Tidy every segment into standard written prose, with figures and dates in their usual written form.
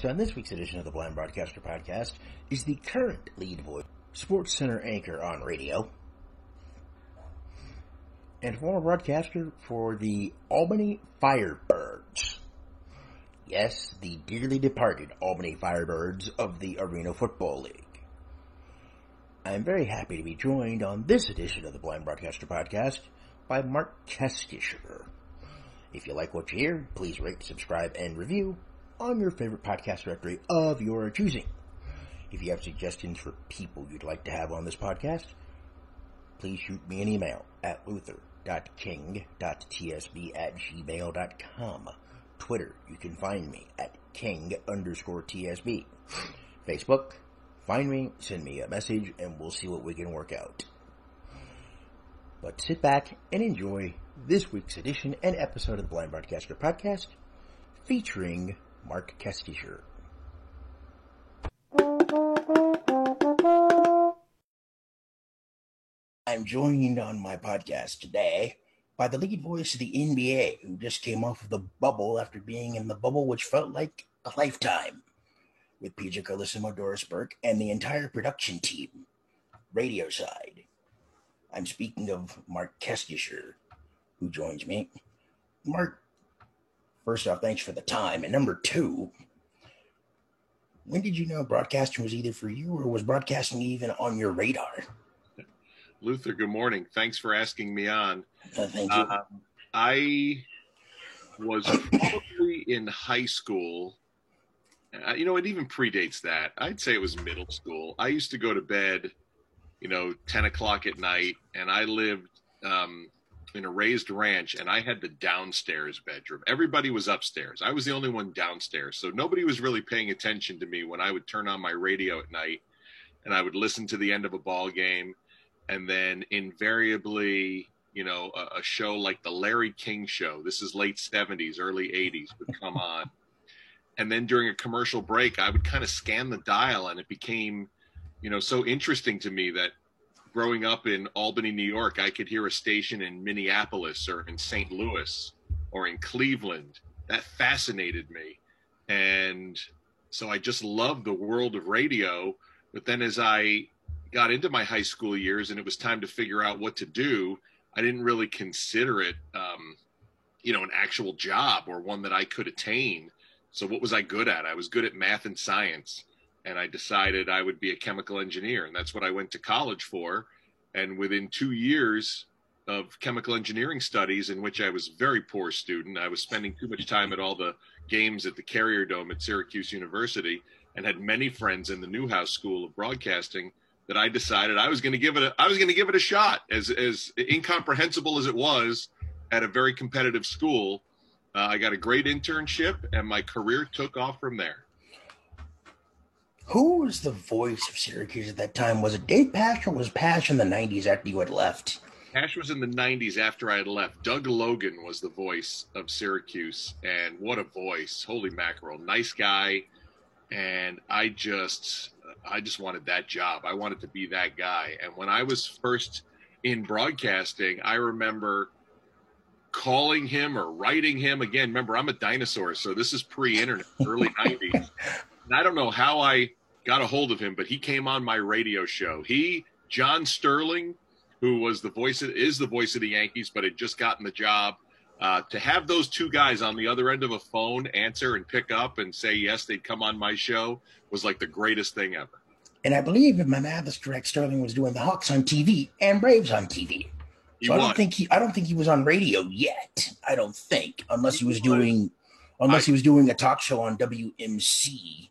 broadcaster on this week's edition of the Blind Broadcaster Podcast is the current lead voice, Sports Center anchor on radio, and former broadcaster for the Albany Firebirds. Yes, the dearly departed Albany Firebirds of the Arena Football League. I am very happy to be joined on this edition of the Blind Broadcaster Podcast by Mark Kestecher. If you like what you hear, please rate, subscribe, and review on your favorite podcast directory of your choosing. If you have suggestions for people you'd like to have on this podcast, please shoot me an email at luther.king.tsb@gmail.com. Twitter, you can find me at king_tsb. Facebook, find me, send me a message, and we'll see what we can work out. But sit back and enjoy this week's edition and episode of the Blind Broadcaster Podcast, featuring Mark Kestecher. I'm joined on my podcast today by the lead voice of the NBA, who just came off of the bubble after being in the bubble, which felt like a lifetime, with PJ Carlesimo, Doris Burke, and the entire production team, radio side. I'm speaking of Mark Kestecher, who joins me. Mark, first off, thanks for the time. And number two, when did you know broadcasting was either for you or was broadcasting even on your radar? Luther, good morning. Thanks for asking me on. Thank you. I was probably in high school. You know, it even predates that. I'd say it was middle school. I used to go to bed, 10 o'clock at night, and I lived in a raised ranch, and I had the downstairs bedroom. Everybody was upstairs. I was the only one downstairs. So nobody was really paying attention to me when I would turn on my radio at night, and I would listen to the end of a ball game. And then invariably, a show like the Larry King Show, this is late 70s, early 80s, would come on. And then during a commercial break, I would kind of scan the dial, and it became, so interesting to me that growing up in Albany, New York, I could hear a station in Minneapolis or in St. Louis or in Cleveland. That fascinated me. And so I just loved the world of radio. But then as I got into my high school years and it was time to figure out what to do, I didn't really consider it, an actual job or one that I could attain. So what was I good at? I was good at math and science. And I decided I would be a chemical engineer. And that's what I went to college for. And within 2 years of chemical engineering studies, in which I was a very poor student, I was spending too much time at all the games at the Carrier Dome at Syracuse University and had many friends in the Newhouse School of Broadcasting, that I decided I was going to give it a shot, as incomprehensible as it was, at a very competitive school. I got a great internship and my career took off from there. Who was the voice of Syracuse at that time? Was it Dave Pasch, or was Pasch in the 90s after you had left? Pasch was in the 90s after I had left. Doug Logan was the voice of Syracuse, and what a voice. Holy mackerel. Nice guy, and I just wanted that job. I wanted to be that guy, and when I was first in broadcasting, I remember calling him or writing him. Again, remember, I'm a dinosaur, so this is pre-internet, early 90s. And I don't know how I got a hold of him, but he came on my radio show. John Sterling, who was is the voice of the Yankees, but had just gotten the job, to have those two guys on the other end of a phone answer and pick up and say, yes, they'd come on my show, was like the greatest thing ever. And I believe, if my math is correct, Sterling was doing the Hawks on TV and Braves on TV. So I don't think he was on radio yet. I don't think, unless he was doing, unless he was doing a talk show on WMC.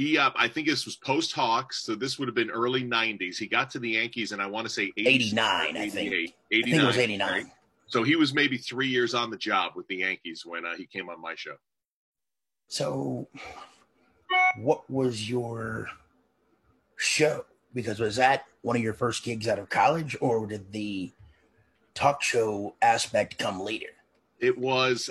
I think this was post-Hawks, so this would have been early 90s. He got to the Yankees, and I want to say 89, I think. 89, I think it was 89. Right? So he was maybe 3 years on the job with the Yankees when he came on my show. So what was your show? Because was that one of your first gigs out of college, or did the talk show aspect come later? It was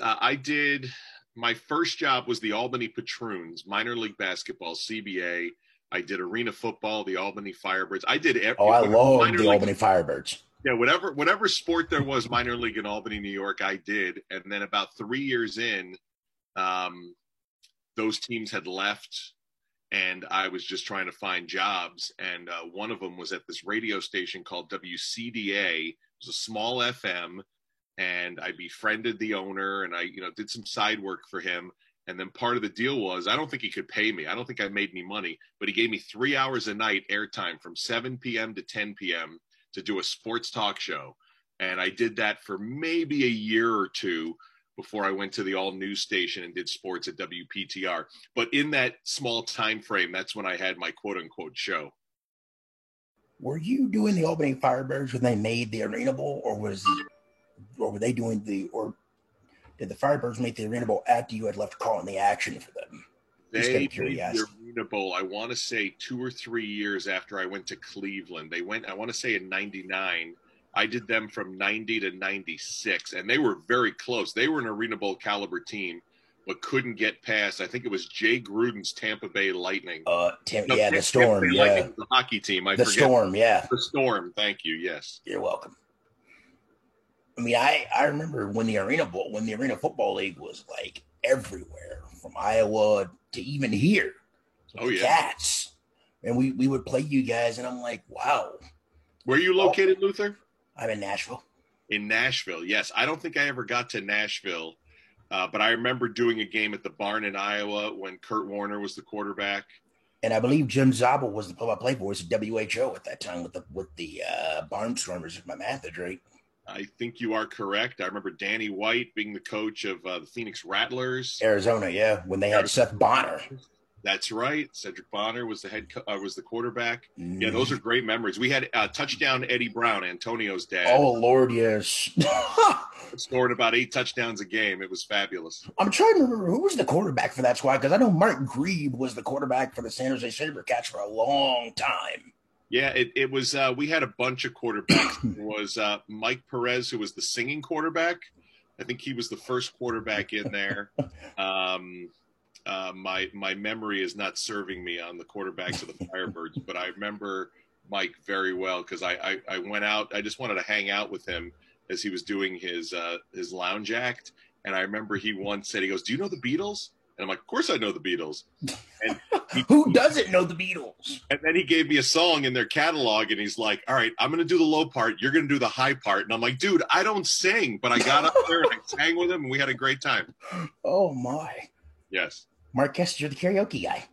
my first job was the Albany Patroons, minor league basketball, CBA. I did arena football, the Albany Firebirds. I did everything. Oh, I love the Albany Firebirds. Yeah, whatever sport there was, minor league in Albany, New York, I did. And then about 3 years in, those teams had left and I was just trying to find jobs. And one of them was at this radio station called WCDA. It was a small FM, and I befriended the owner, and I, you know, did some side work for him. And then part of the deal was, I don't think he could pay me. I don't think I made any money, but he gave me 3 hours a night airtime from 7 p.m. to 10 p.m. to do a sports talk show. And I did that for maybe a year or two before I went to the all news station and did sports at WPTR. But in that small time frame, that's when I had my quote unquote show. Were you doing the Albany Firebirds when they made the Arena Bowl, or did the Firebirds make the Arena Bowl after you had left calling the action for them? They made the Arena Bowl, I want to say 2 or 3 years after I went to Cleveland. They went, I want to say in 99. I did them from 90 to 96, and they were very close. They were an Arena Bowl caliber team, but couldn't get past, I think it was Jay Gruden's Tampa Bay Lightning. The Storm, yeah. Lightning, the hockey team, I forget. Storm, yeah. The Storm, thank you, yes. You're welcome. I mean, I remember when the Arena Bowl, when the Arena Football League was, like, everywhere, from Iowa to even here. Oh, yeah. Cats. And we would play you guys, and I'm like, wow. Where are you located, Luther? I'm in Nashville. In Nashville, yes. I don't think I ever got to Nashville, but I remember doing a game at the Barn in Iowa when Kurt Warner was the quarterback. And I believe Jim Zabel was the play-by-play voice at WHO at that time with the Barnstormers, if my math is right. I think you are correct. I remember Danny White being the coach of the Phoenix Rattlers. Arizona, yeah, when they had Seth Bonner. That's right. Cedric Bonner was the was the quarterback. Mm. Yeah, those are great memories. We had touchdown Eddie Brown, Antonio's dad. Oh, Lord, yes. Scored about 8 touchdowns a game. It was fabulous. I'm trying to remember who was the quarterback for that squad, because I know Mark Grieve was the quarterback for the San Jose SaberCats for a long time. Yeah, it was we had a bunch of quarterbacks. There was Mike Perez, who was the singing quarterback. I think he was the first quarterback in there. My memory is not serving me on the quarterbacks of the Firebirds, but I remember Mike very well because I went out. I just wanted to hang out with him as he was doing his lounge act. And I remember he once said, he goes, "Do you know the Beatles?" And I'm like, "Of course I know the Beatles." And who doesn't know the Beatles? And then he gave me a song in their catalog, and he's like, "All right, I'm going to do the low part. You're going to do the high part." And I'm like, "Dude, I don't sing." But I got up there and I sang with him, and we had a great time. Oh, my. Yes. Mark Kestecher, the karaoke guy.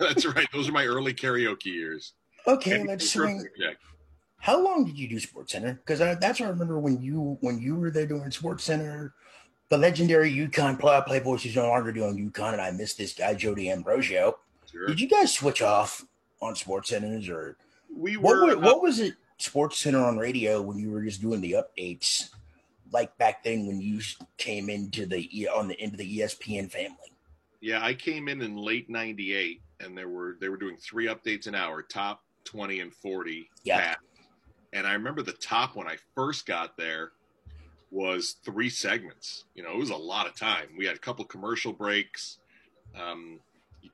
That's right. Those are my early karaoke years. Okay, let's swing. How long did you do SportsCenter? Because that's what I remember when you were there doing SportsCenter. The legendary UConn play voice is no longer doing UConn, and I miss this guy, Joe D'Ambrosio. Sure. Did you guys switch off on SportsCenters? What was it, SportsCenter on radio, when you were just doing the updates, like back then when you came into the ESPN family? Yeah, I came in late 98, and they were doing 3 updates an hour, top 20 and 40. Yeah. And I remember the top when I first got there was 3 segments. You know, it was a lot of time. We had a couple commercial breaks.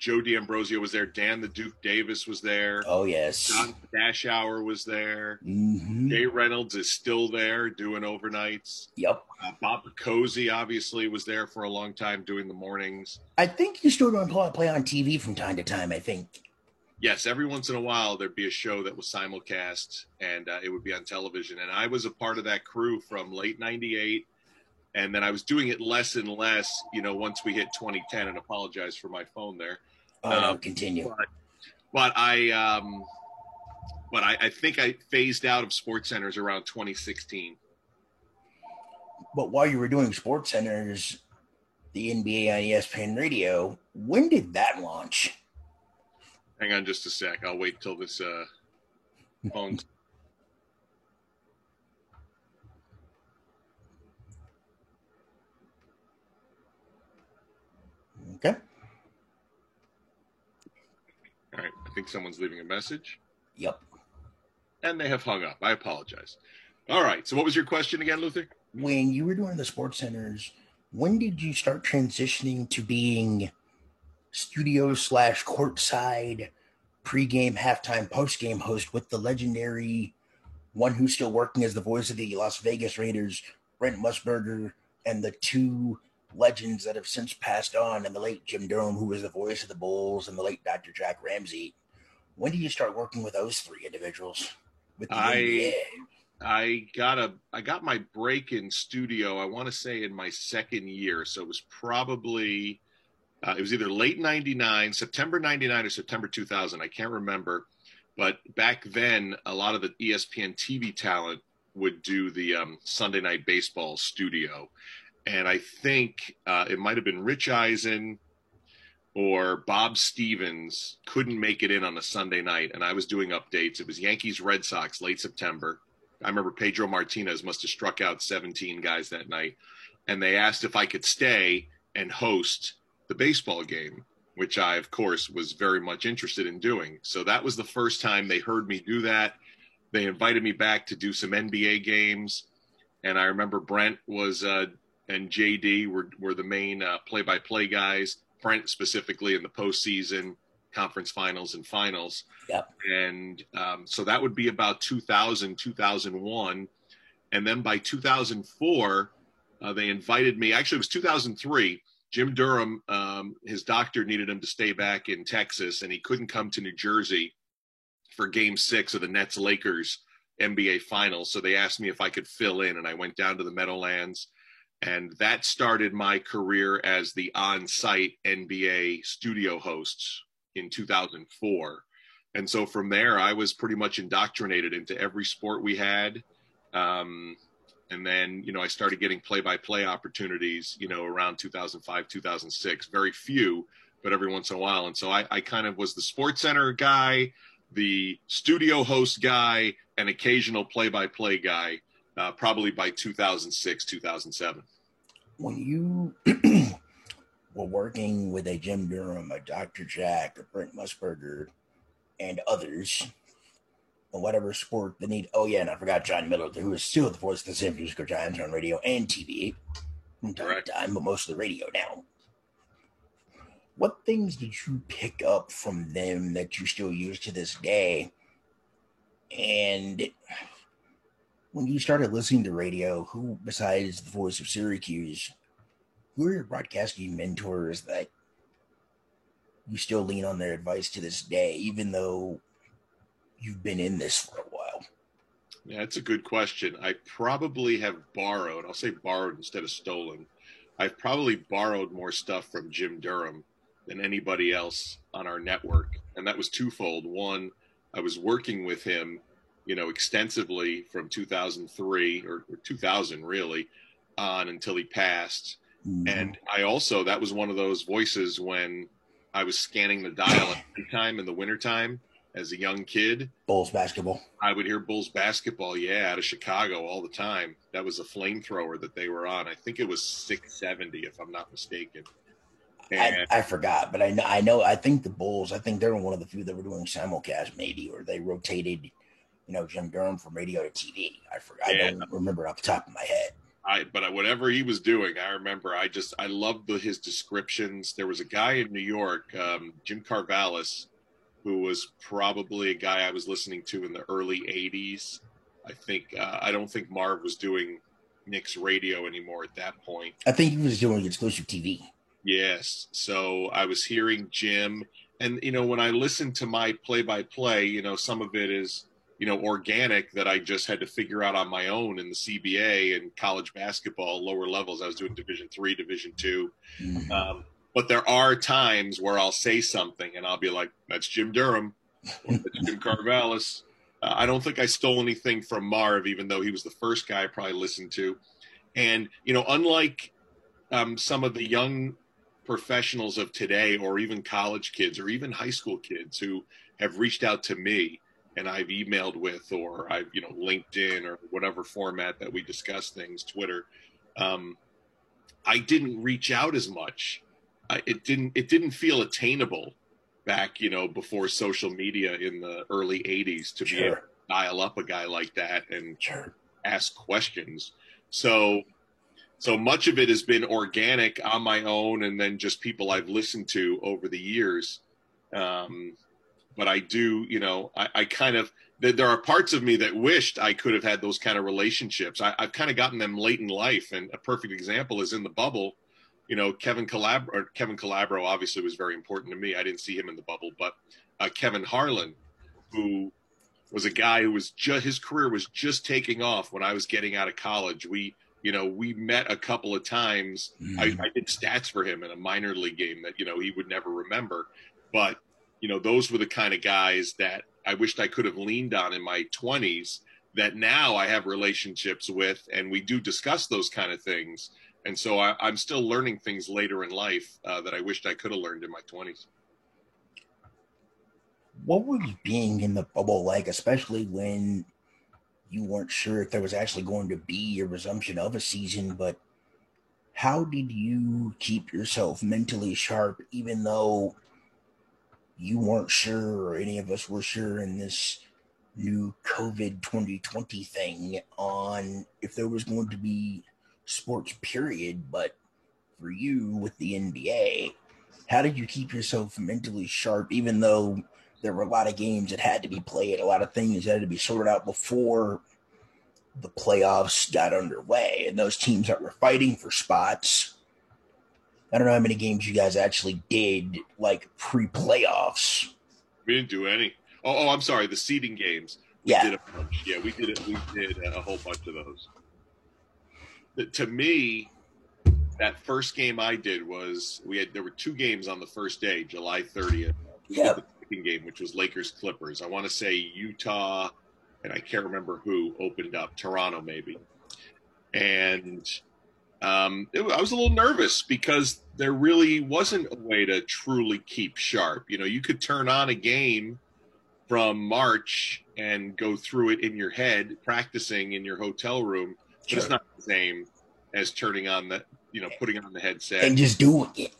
Joe D'Ambrosio was there. Dan the Duke Davis was there. Oh, yes. John Dashauer was there. Mm-hmm. Jay Reynolds is still there doing overnights. Yep. Bob Cozy obviously was there for a long time doing the mornings. I think you still don't play on TV from time to time, I think. Yes, every once in a while there'd be a show that was simulcast, and it would be on television. And I was a part of that crew from late 98. And then I was doing it less and less, you know, once we hit 2010, and apologize for my phone there. Continue. But I think I phased out of SportsCenters around 2016. But while you were doing SportsCenters, the NBA on ESPN Radio, when did that launch? Hang on just a sec. I'll wait till this phone's. Okay. All right. I think someone's leaving a message. Yep. And they have hung up. I apologize. All right. So what was your question again, Luther? When you were doing the SportsCenters, when did you start transitioning to being studio/courtside pregame, halftime, postgame host with the legendary one who's still working as the voice of the Las Vegas Raiders, Brent Musburger, and the 2 legends that have since passed on, and the late Jim Durham, who was the voice of the Bulls, and the late Dr. Jack Ramsey. When did you start working with those three individuals? With the NBA? I got my break in studio, I want to say in my second year. So it was probably, it was either late 99, September 99 or September 2000. I can't remember. But back then, a lot of the ESPN TV talent would do the Sunday Night Baseball studio. And I think it might have been Rich Eisen or Bob Stevens couldn't make it in on a Sunday night. And I was doing updates. It was Yankees, Red Sox, late September. I remember Pedro Martinez must have struck out 17 guys that night. And they asked if I could stay and host the baseball game, which I, of course, was very much interested in doing. So that was the first time they heard me do that. They invited me back to do some NBA games. And I remember Brent was and JD were the main play-by-play guys, Brent specifically in the postseason, conference finals and finals. Yep. And so that would be about 2000, 2001. And then by 2004, they invited me. Actually, it was 2003. Jim Durham, his doctor needed him to stay back in Texas, and he couldn't come to New Jersey for game 6 of the Nets-Lakers NBA finals. So they asked me if I could fill in, and I went down to the Meadowlands. And that started my career as the on-site NBA studio host in 2004. And so from there, I was pretty much indoctrinated into every sport we had. And then, you know, I started getting play-by-play opportunities, you know, around 2005, 2006, very few, but every once in a while. And so I kind of was the Sports Center guy, the studio host guy, and occasional play-by-play guy. Probably by 2006, 2007. When you were working with a Jim Durham, a Dr. Jack, a Brent Musburger, and others, in whatever sport they need. Oh, yeah, and I forgot John Middleton, who is still the voice of the San Francisco Giants on radio and TV from time to time, but mostly radio now. What things did you pick up from them that you still use to this day? And when you started listening to radio, who, besides the voice of Syracuse, who are your broadcasting mentors that you still lean on their advice to this day, even though you've been in this for a while? Yeah, that's a good question. I probably have borrowed, I'll say borrowed instead of stolen. I've probably borrowed more stuff from Jim Durham than anybody else on our network. And that was twofold. One, I was working with him, you know, extensively from 2003 or 2000 really on until he passed. Mm-hmm. And I also, that was one of those voices when I was scanning the dial every time in the wintertime as a young kid. Bulls basketball. I would hear Bulls basketball, yeah, out of Chicago all the time. That was a flamethrower that they were on. I think it was 670, if I'm not mistaken. I forgot, but I know, I think the Bulls, I think they were one of the few that were doing simulcast maybe, or they rotated, you know, Jim Durham from radio to TV. I forgot. Yeah. I don't remember off the top of my head. But whatever he was doing, I remember. I loved his descriptions. There was a guy in New York, Jim Carvalis, who was probably a guy I was listening to in the early 80s. I think, I don't think Marv was doing Knicks radio anymore at that point. I think he was doing exclusive TV. Yes. So I was hearing Jim. And, you know, when I listened to my play-by-play, you know, some of it is, you know, organic that I just had to figure out on my own in the CBA and college basketball, lower levels. I was doing Division 3, Division 2. Mm-hmm. But there are times where I'll say something and I'll be like, that's Jim Durham or that's Jim Carvalis. I don't think I stole anything from Marv, even though he was the first guy I probably listened to. And, you know, unlike some of the young professionals of today, or even college kids, or even high school kids who have reached out to me, and I've emailed with, or I've, you know, LinkedIn or whatever format that we discuss things, Twitter. I didn't reach out as much. It didn't feel attainable back, you know, before social media in the early 80s to be able to dial up a guy like that and ask questions. So much of it has been organic on my own, and then just people I've listened to over the years. But I do, you know, I kind of, there are parts of me that wished I could have had those kind of relationships. I've kind of gotten them late in life. And a perfect example is in the bubble. you know, Kevin Calabro obviously was very important to me. I didn't see him in the bubble, but Kevin Harlan, who was a guy who was just, his career was just taking off when I was getting out of college. We met a couple of times. I did stats for him in a minor league game that, you know, he would never remember. But, you know, those were the kind of guys that I wished I could have leaned on in my 20s that now I have relationships with, and we do discuss those kind of things. And so I'm still learning things later in life that I wished I could have learned in my 20s. What was being in the bubble like, especially when you weren't sure if there was actually going to be a resumption of a season, but how did you keep yourself mentally sharp, even though you weren't sure, or any of us were sure in this new COVID 2020 thing on if there was going to be sports period, but for you with the NBA, how did you keep yourself mentally sharp, even though there were a lot of games that had to be played, a lot of things that had to be sorted out before the playoffs got underway, and those teams that were fighting for spots? I don't know how many games you guys actually did, like, pre-playoffs. We didn't do any. Oh, I'm sorry, the seeding games. We did a bunch. Yeah, we did a whole bunch of those. To me, that first game I did was there were two games on the first day, July 30th. Yeah. Game, which was Lakers-Clippers. I want to say Utah, and I can't remember who opened up, Toronto maybe. And I was a little nervous because there really wasn't a way to truly keep sharp. You know, you could turn on a game from March and go through it in your head, practicing in your hotel room, but It's not the same as turning on the, you know, putting on the headset. And just doing it.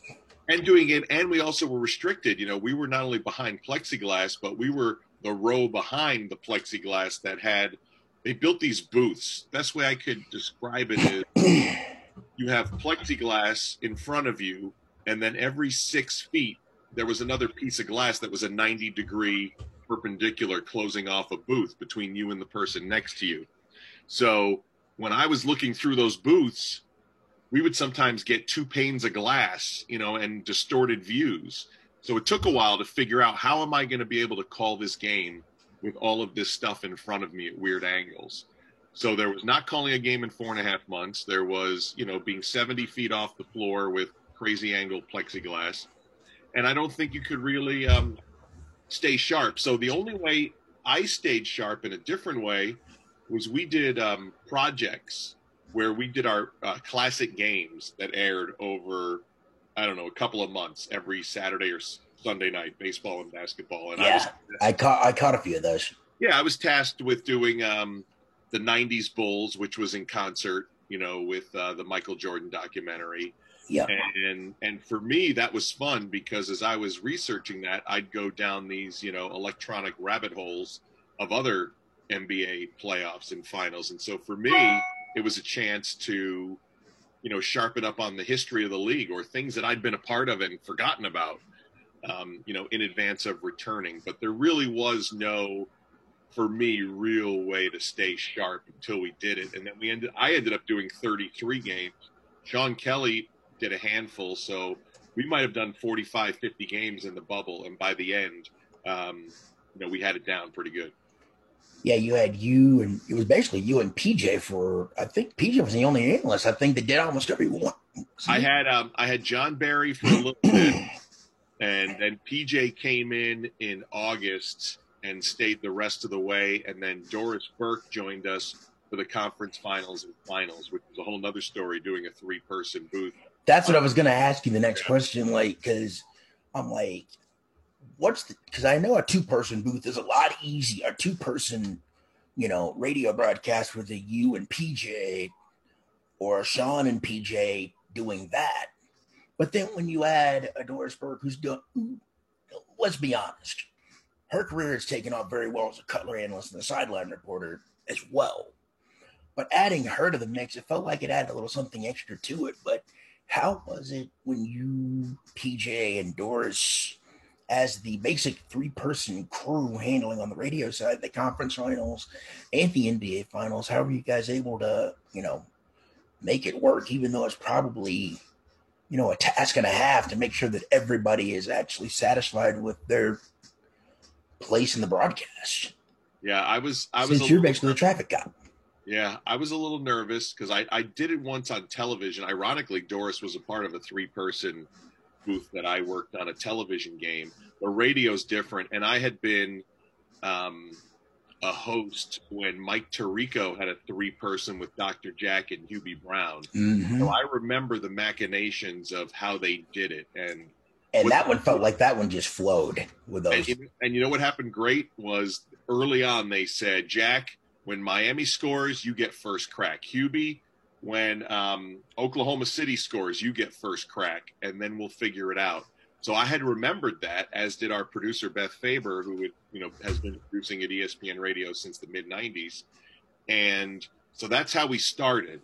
And doing it, and we also were restricted. You know, we were not only behind plexiglass, but we were the row behind the plexiglass that had, they built these booths. Best way I could describe it is you have plexiglass in front of you, and then every 6 feet, there was another piece of glass that was a 90-degree perpendicular closing off a booth between you and the person next to you. So when I was looking through those booths, we would sometimes get two panes of glass, you know, and distorted views. So it took a while to figure out, how am I going to be able to call this game with all of this stuff in front of me at weird angles? So there was not calling a game in 4.5 months. There was, you know, being 70 feet off the floor with crazy angle plexiglass. And I don't think you could really stay sharp. So the only way I stayed sharp in a different way was we did projects where we did our classic games that aired over, I don't know, a couple of months every Saturday or Sunday night, baseball and basketball. And I caught a few of those. Yeah, I was tasked with doing the 90s Bulls, which was in concert, you know, with the Michael Jordan documentary. Yeah. And for me, that was fun because as I was researching that, I'd go down these, you know, electronic rabbit holes of other NBA playoffs and finals. And so for me, it was a chance to, you know, sharpen up on the history of the league or things that I'd been a part of and forgotten about, you know, in advance of returning. But there really was no, for me, real way to stay sharp until we did it. And then I ended up doing 33 games. Sean Kelly did a handful. So we might have done 45, 50 games in the bubble. And by the end, you know, we had it down pretty good. Yeah, you had you, and it was basically you and PJ for, I think PJ was the only analyst, I think, that did almost everyone. I had John Barry for a little bit, and then PJ came in August and stayed the rest of the way, and then Doris Burke joined us for the conference finals and finals, which was a whole nother story, doing a three-person booth. That's what I was going to ask you the next question, like, because I'm like, because I know a two-person booth is a lot easier. A two-person, you know, radio broadcast with a you and PJ or Sean and PJ doing that. But then when you add a Doris Burke who's done, let's be honest, her career has taken off very well as a color analyst and a sideline reporter as well. But adding her to the mix, it felt like it added a little something extra to it. But how was it when you, PJ, and Doris, as the basic three-person crew handling on the radio side, the conference finals and the NBA finals, how were you guys able to, you know, make it work, even though it's probably you know, a task and a half to make sure that everybody is actually satisfied with their place in the broadcast. Yeah, I was. Since you're basically the traffic cop. Yeah, I was a little nervous because I did it once on television. Ironically, Doris was a part of a three-person booth that I worked on a television game. The radio's different, and I had been a host when Mike Tirico had a three-person with Dr. Jack and Hubie Brown. Mm-hmm. So I remember the machinations of how they did it. And that one felt like that one just flowed with those. And you know what happened great was early on they said, Jack, when Miami scores, you get first crack. Hubie, when Oklahoma City scores, you get first crack, and then we'll figure it out. So I had remembered that, as did our producer, Beth Faber, who would, you know, has been producing at ESPN Radio since the mid-'90s. And so that's how we started.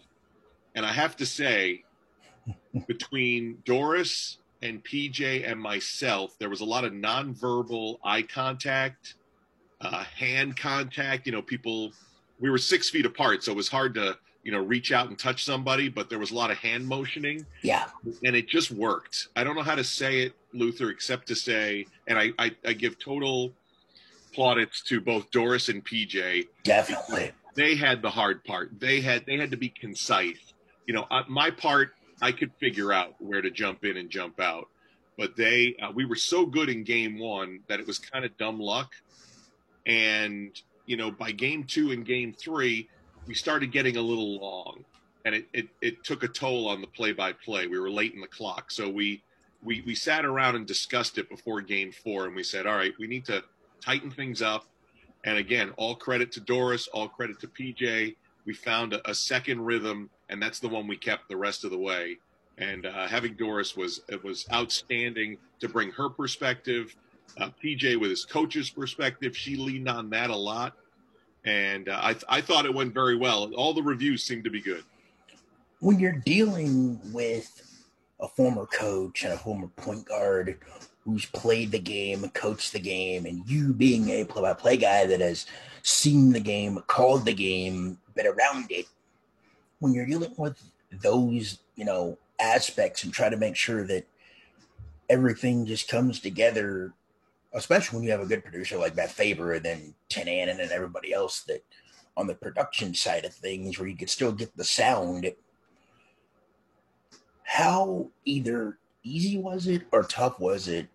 And I have to say, between Doris and PJ and myself, there was a lot of nonverbal eye contact, hand contact. You know, people, we were 6 feet apart, so it was hard to, you know, reach out and touch somebody, but there was a lot of hand motioning. Yeah. And it just worked. I don't know how to say it, Luther, except to say, and I give total plaudits to both Doris and PJ. Definitely. They had the hard part. They had to be concise. You know, my part, I could figure out where to jump in and jump out, but we were so good in game one that it was kind of dumb luck. And, you know, by game two and game three, we started getting a little long, and it took a toll on the play-by-play. We were late in the clock, so we sat around and discussed it before game four, and we said, all right, we need to tighten things up. And again, all credit to Doris, all credit to PJ. We found a second rhythm, and that's the one we kept the rest of the way. And having Doris was outstanding to bring her perspective. PJ with his coach's perspective, she leaned on that a lot. And I thought it went very well. All the reviews seemed to be good. When you're dealing with a former coach and a former point guard who's played the game, coached the game, and you being a play-by-play guy that has seen the game, called the game, been around it, when you're dealing with those, you know, aspects and try to make sure that everything just comes together, especially when you have a good producer like Matt Faber and then Tin Annan and everybody else that on the production side of things where you could still get the sound. How either easy was it or tough was it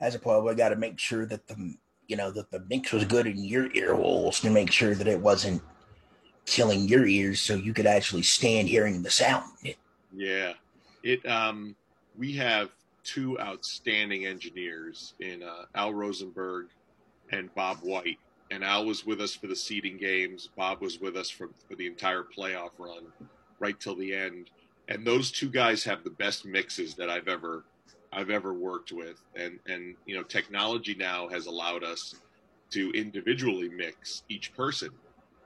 as a player? I got to make sure that the mix was good in your ear holes to make sure that it wasn't killing your ears so you could actually stand hearing the sound. Yeah. We have two outstanding engineers in Al Rosenberg and Bob White. And Al was with us for the seeding games. Bob was with us for the entire playoff run right till the end. And those two guys have the best mixes that I've ever worked with. And you know, technology now has allowed us to individually mix each person.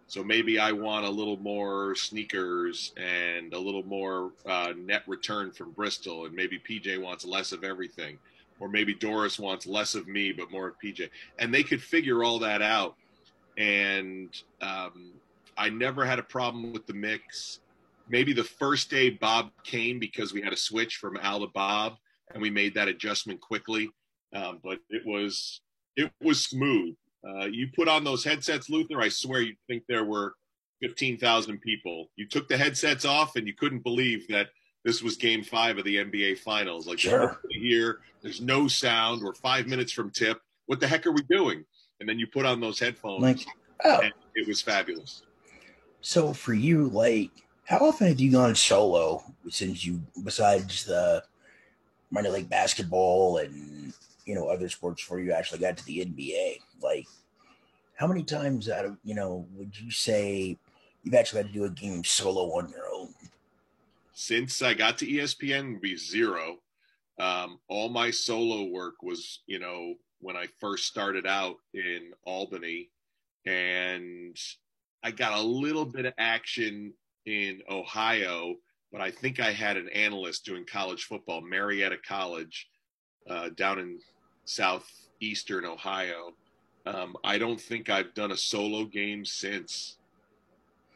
So maybe I want a little more sneakers and a little more net return from Bristol, and maybe PJ wants less of everything, or maybe Doris wants less of me but more of PJ. And they could figure all that out. And I never had a problem with the mix. Maybe the first day Bob came because we had a switch from Al to Bob, and we made that adjustment quickly. But it was smooth. You put on those headsets, Luther, I swear you'd think there were 15,000 people. You took the headsets off and you couldn't believe that this was game 5 of the NBA Finals. Like, sure. Here, there's no sound. We're 5 minutes from tip. What the heck are we doing? And then you put on those headphones, and it was fabulous. So for you, like, how often have you gone solo since you, besides the minor league basketball and, you know, other sports before you actually got to the NBA? Like, how many times out of, you know, would you say you've actually had to do a game solo on your own? Since I got to ESPN, it would be zero. All my solo work was, you know, when I first started out in Albany, and I got a little bit of action in Ohio, but I think I had an analyst doing college football, Marietta College, down in southeastern Ohio. I don't think I've done a solo game since.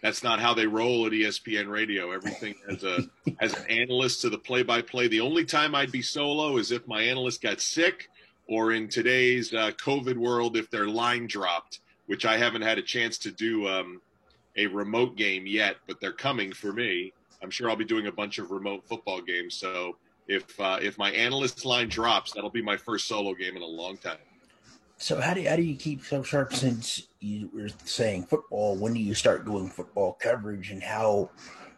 That's not how they roll at ESPN Radio. Everything has a has an analyst to the play-by-play. The only time I'd be solo is if my analyst got sick, or in today's COVID world, if their line dropped, which I haven't had a chance to do a remote game yet, but they're coming for me. I'm sure I'll be doing a bunch of remote football games. So if my analyst line drops, that'll be my first solo game in a long time. So how do you keep so sharp, since you were saying football? When do you start doing football coverage, and how,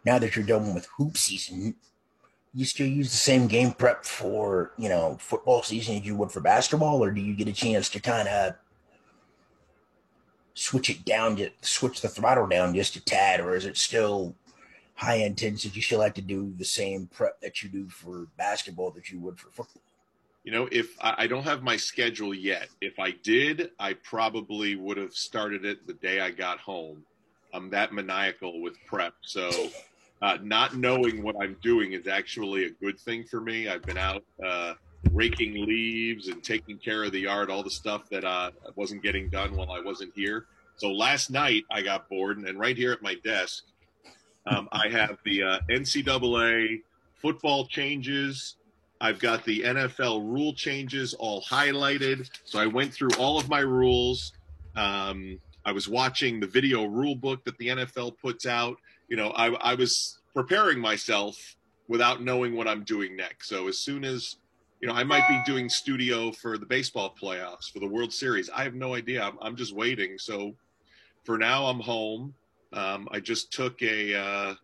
now that you're done with hoop season, you still use the same game prep for, you know, football season as you would for basketball, or do you get a chance to kind of switch the throttle down just a tad, or is it still high intensity? You still have to do the same prep that you do for basketball that you would for football? You know, if I don't have my schedule yet, if I did, I probably would have started it the day I got home. I'm that maniacal with prep. So not knowing what I'm doing is actually a good thing for me. I've been out raking leaves and taking care of the yard, all the stuff that wasn't getting done while I wasn't here. So last night I got bored, and right here at my desk, I have the NCAA football changes. I've got the NFL rule changes all highlighted. So I went through all of my rules. I was watching the video rule book that the NFL puts out. You know, I was preparing myself without knowing what I'm doing next. So as soon as, you know, I might be doing studio for the baseball playoffs, for the World Series. I have no idea. I'm just waiting. So for now, I'm home. I just took a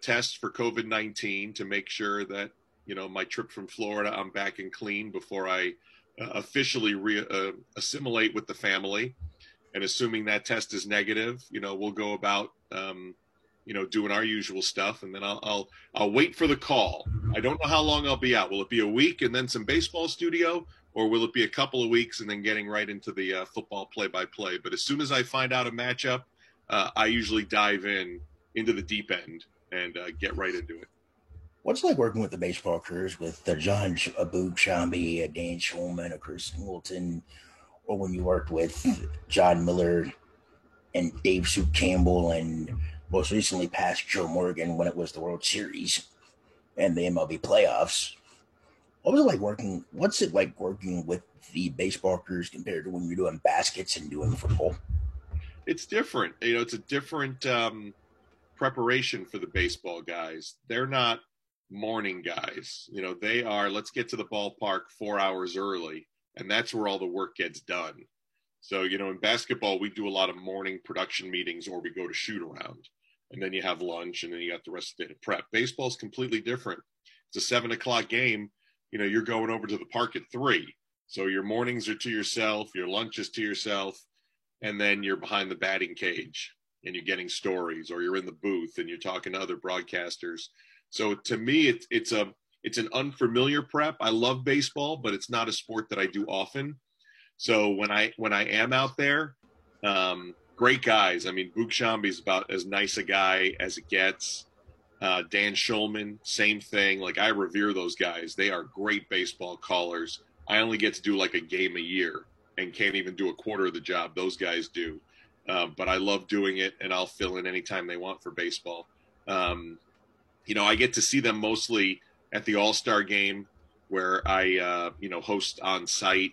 test for COVID-19 to make sure that, you know, my trip from Florida, I'm back and clean before I officially assimilate with the family. And assuming that test is negative, you know, we'll go about, you know, doing our usual stuff. And then I'll wait for the call. I don't know how long I'll be out. Will it be a week and then some baseball studio, or will it be a couple of weeks and then getting right into the football play-by-play? But as soon as I find out a matchup, I usually dive into the deep end and get right into it. What's it like working with the baseball crews, with Jon Sciambi, Dan Schulman, Chris Hamilton, or when you worked with John Miller and Dave Sue Campbell, and most recently past Joe Morgan when it was the World Series and the MLB playoffs? What's it like working with the baseball crews compared to when you're doing baskets and doing football? It's different. You know, it's a different preparation for the baseball guys. They're not morning guys. You know, they are, let's get to the ballpark 4 hours early, and that's where all the work gets done. So, you know, in basketball, we do a lot of morning production meetings, or we go to shoot around, and then you have lunch, and then you got the rest of the day to prep. Baseball's completely different. It's a 7:00 game. You know, you're going over to the park at 3:00. So your mornings are to yourself, your lunch is to yourself, and then you're behind the batting cage and you're getting stories, or you're in the booth and you're talking to other broadcasters. So to me, it's an unfamiliar prep. I love baseball, but it's not a sport that I do often. So when I am out there, great guys. I mean, Sciambi is about as nice a guy as it gets. Dan Schulman, same thing. Like, I revere those guys. They are great baseball callers. I only get to do like a game a year and can't even do a quarter of the job those guys do. But I love doing it, and I'll fill in anytime they want for baseball. You know, I get to see them mostly at the All-Star game, where I, you know, host on site.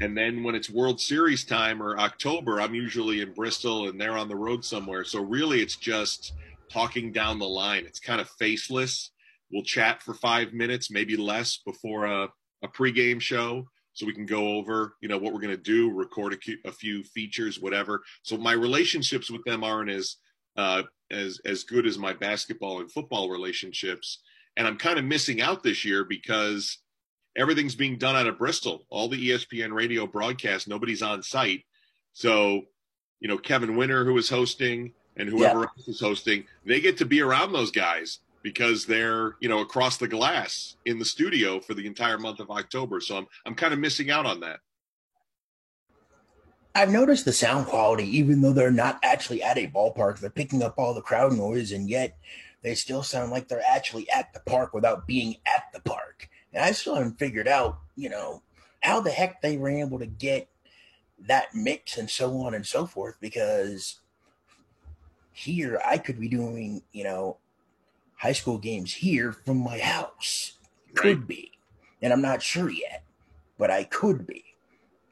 And then when it's World Series time or October, I'm usually in Bristol and they're on the road somewhere. So really it's just talking down the line. It's kind of faceless. We'll chat for 5 minutes, maybe less, before a pregame show, so we can go over, you know, what we're going to do, record a few features, whatever. So my relationships with them aren't as good as my basketball and football relationships. And I'm kind of missing out this year because everything's being done out of Bristol. All the ESPN radio broadcasts, nobody's on site. So, you know, Kevin Winter, who is hosting, and whoever else is hosting, they get to be around those guys because they're, you know, across the glass in the studio for the entire month of October. So I'm kind of missing out on that. I've noticed the sound quality, even though they're not actually at a ballpark, they're picking up all the crowd noise, and yet they still sound like they're actually at the park without being at the park. And I still haven't figured out, you know, how the heck they were able to get that mix and so on and so forth, because here, I could be doing, you know, high school games here from my house. Could be. And I'm not sure yet, but I could be.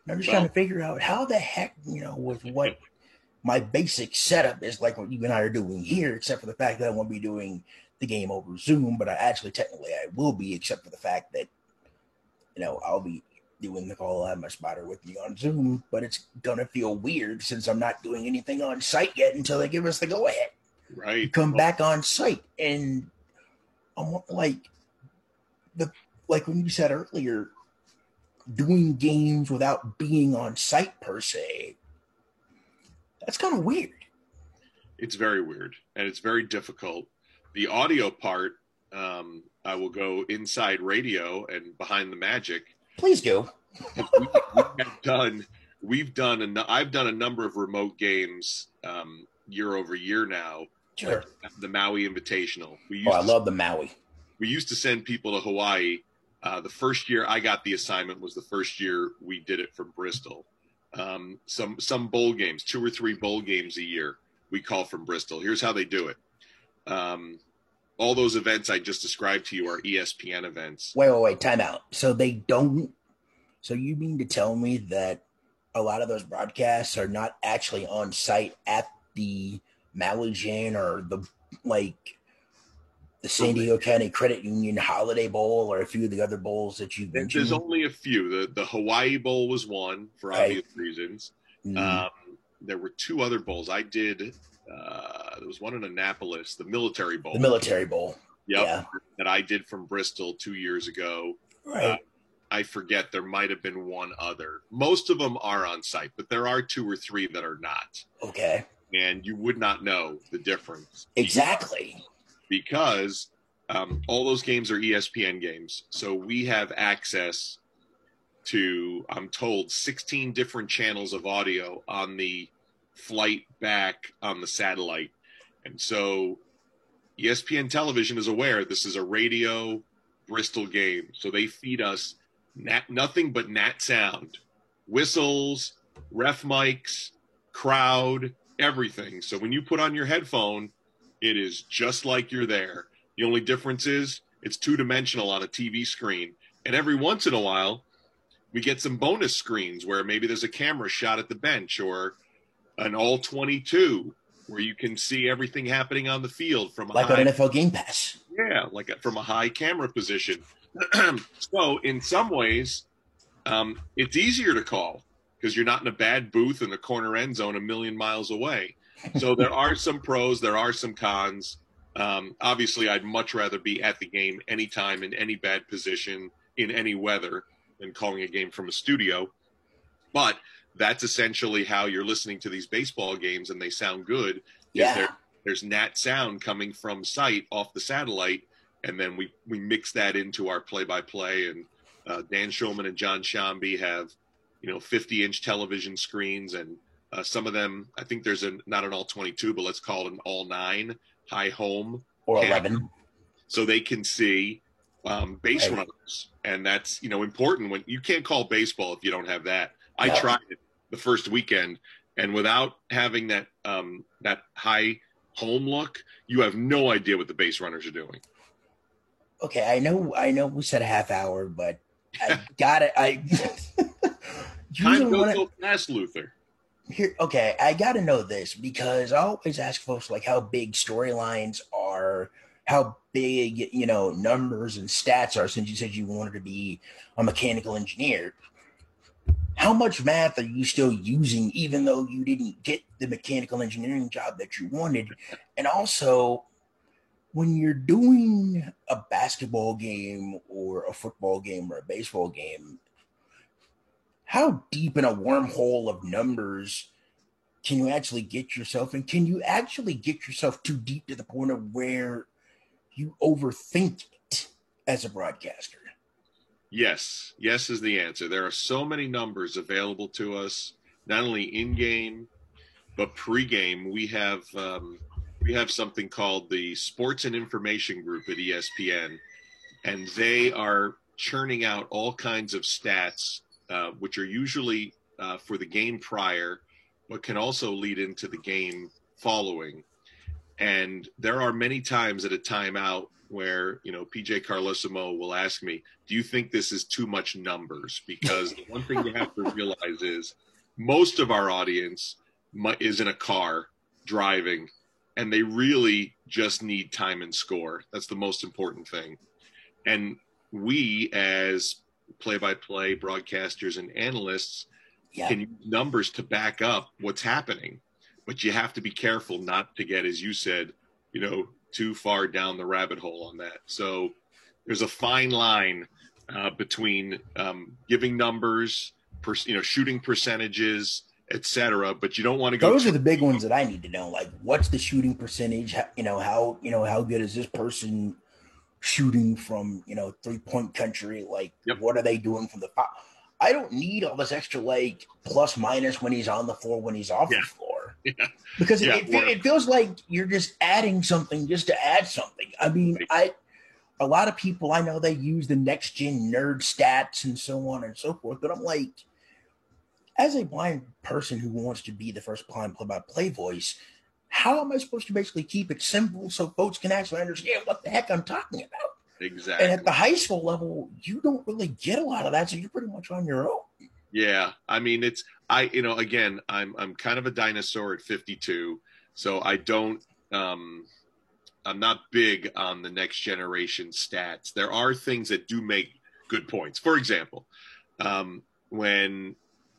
And I'm just trying to figure out how the heck, you know, with what my basic setup is like what you and I are doing here, except for the fact that I won't be doing the game over Zoom, but I actually technically I will be, except for the fact that, you know, I'll be doing the call. I have my spotter with me on Zoom, but it's going to feel weird since I'm not doing anything on site yet until they give us the go ahead. Right. You come back on site. And I'm like, like when you said earlier, doing games without being on site per se, that's kind of weird. It's very weird, and it's very difficult. The audio part, I will go inside radio and behind the magic. Please do. I've done a number of remote games year over year now. Sure. Like the Maui Invitational. I love the Maui. We used to send people to Hawaii. The first year I got the assignment was the first year we did it from Bristol. Some bowl games, 2 or 3 bowl games a year, we call from Bristol. Here's how they do it. All those events I just described to you are ESPN events. Wait, time out. So you mean to tell me that a lot of those broadcasts are not actually on site at the Maui Jane or the San Diego County Credit Union Holiday Bowl or a few of the other bowls that you've mentioned? There's only a few. The Hawaii Bowl was one for obvious reasons. Mm-hmm. There were 2 other bowls. I did there was one in Annapolis, the Military Bowl. The Military Bowl. Yep, yeah. That I did from Bristol 2 years ago. Right. I forget. There might have been one other. Most of them are on site, but there are 2 or 3 that are not. Okay. And you would not know the difference. Exactly. Because all those games are ESPN games. So we have access to, I'm told, 16 different channels of audio on the flight back on the satellite. And so ESPN television is aware this is a radio Bristol game. So they feed us nothing but nat sound, whistles, ref mics, crowd, everything. So when you put on your headphone, it is just like you're there. The only difference is it's 2-dimensional on a TV screen. And every once in a while, we get some bonus screens where maybe there's a camera shot at the bench or an all-22 where you can see everything happening on the field from an NFL Game Pass. Yeah, from a high camera position. So in some ways, it's easier to call because you're not in a bad booth in the corner end zone a million miles away. So there are some pros, there are some cons. Obviously, I'd much rather be at the game anytime in any bad position in any weather than calling a game from a studio. But that's essentially how you're listening to these baseball games, and they sound good. Yeah. There's nat sound coming from site off the satellite, and then we mix that into our play-by-play. And Dan Schulman and Jon Sciambi have, 50-inch television screens and some of them, I think there's not an all-22, but let's call it an all-9 high home. Or camera. 11. So they can see base runners. And that's, important. When you can't call baseball if you don't have that. I tried it the first weekend, and without having that high home look, you have no idea what the base runners are doing. Okay, I know we said a half hour, but I got it. Time goes so fast, Luther. Here, okay, I got to know this because I always ask folks how big storylines are, how big, numbers and stats are, since you said you wanted to be a mechanical engineer. How much math are you still using even though you didn't get the mechanical engineering job that you wanted? And also, when you're doing a basketball game or a football game or a baseball game, how deep in a wormhole of numbers can you actually get yourself? And can you actually get yourself too deep to the point of where you overthink it as a broadcaster? Yes. Yes is the answer. There are so many numbers available to us, not only in-game, but pre-game. We have something called the Sports and Information Group at ESPN, and they are churning out all kinds of stats, which are usually for the game prior, but can also lead into the game following. And there are many times at a timeout where, you know, PJ Carlesimo will ask me, do you think this is too much numbers? Because the one thing you have to realize is most of our audience is in a car driving, and they really just need time and score. That's the most important thing. And we, as play-by-play broadcasters and analysts, can use numbers to back up what's happening. But you have to be careful not to get, as you said, you know, too far down the rabbit hole on that. So there's a fine line between giving numbers, shooting percentages, etc. But you don't want to go. Those are the big ones that I need to know. Like, what's the shooting percentage? How good is this person shooting from, 3-point country? Like, what are they doing from the five? I don't need all this extra, like, plus minus when he's on the floor, when he's off the floor. Yeah. Because it feels like you're just adding something just to add something. I mean, a lot of people I know, they use the next-gen nerd stats and so on and so forth. But I'm like, as a blind person who wants to be the first blind play-by-play voice, how am I supposed to basically keep it simple so folks can actually understand what the heck I'm talking about? Exactly. And at the high school level, you don't really get a lot of that, so you're pretty much on your own. Yeah, I mean, I'm kind of a dinosaur at 52, so I don't, I'm not big on the next generation stats. There are things that do make good points. For example, when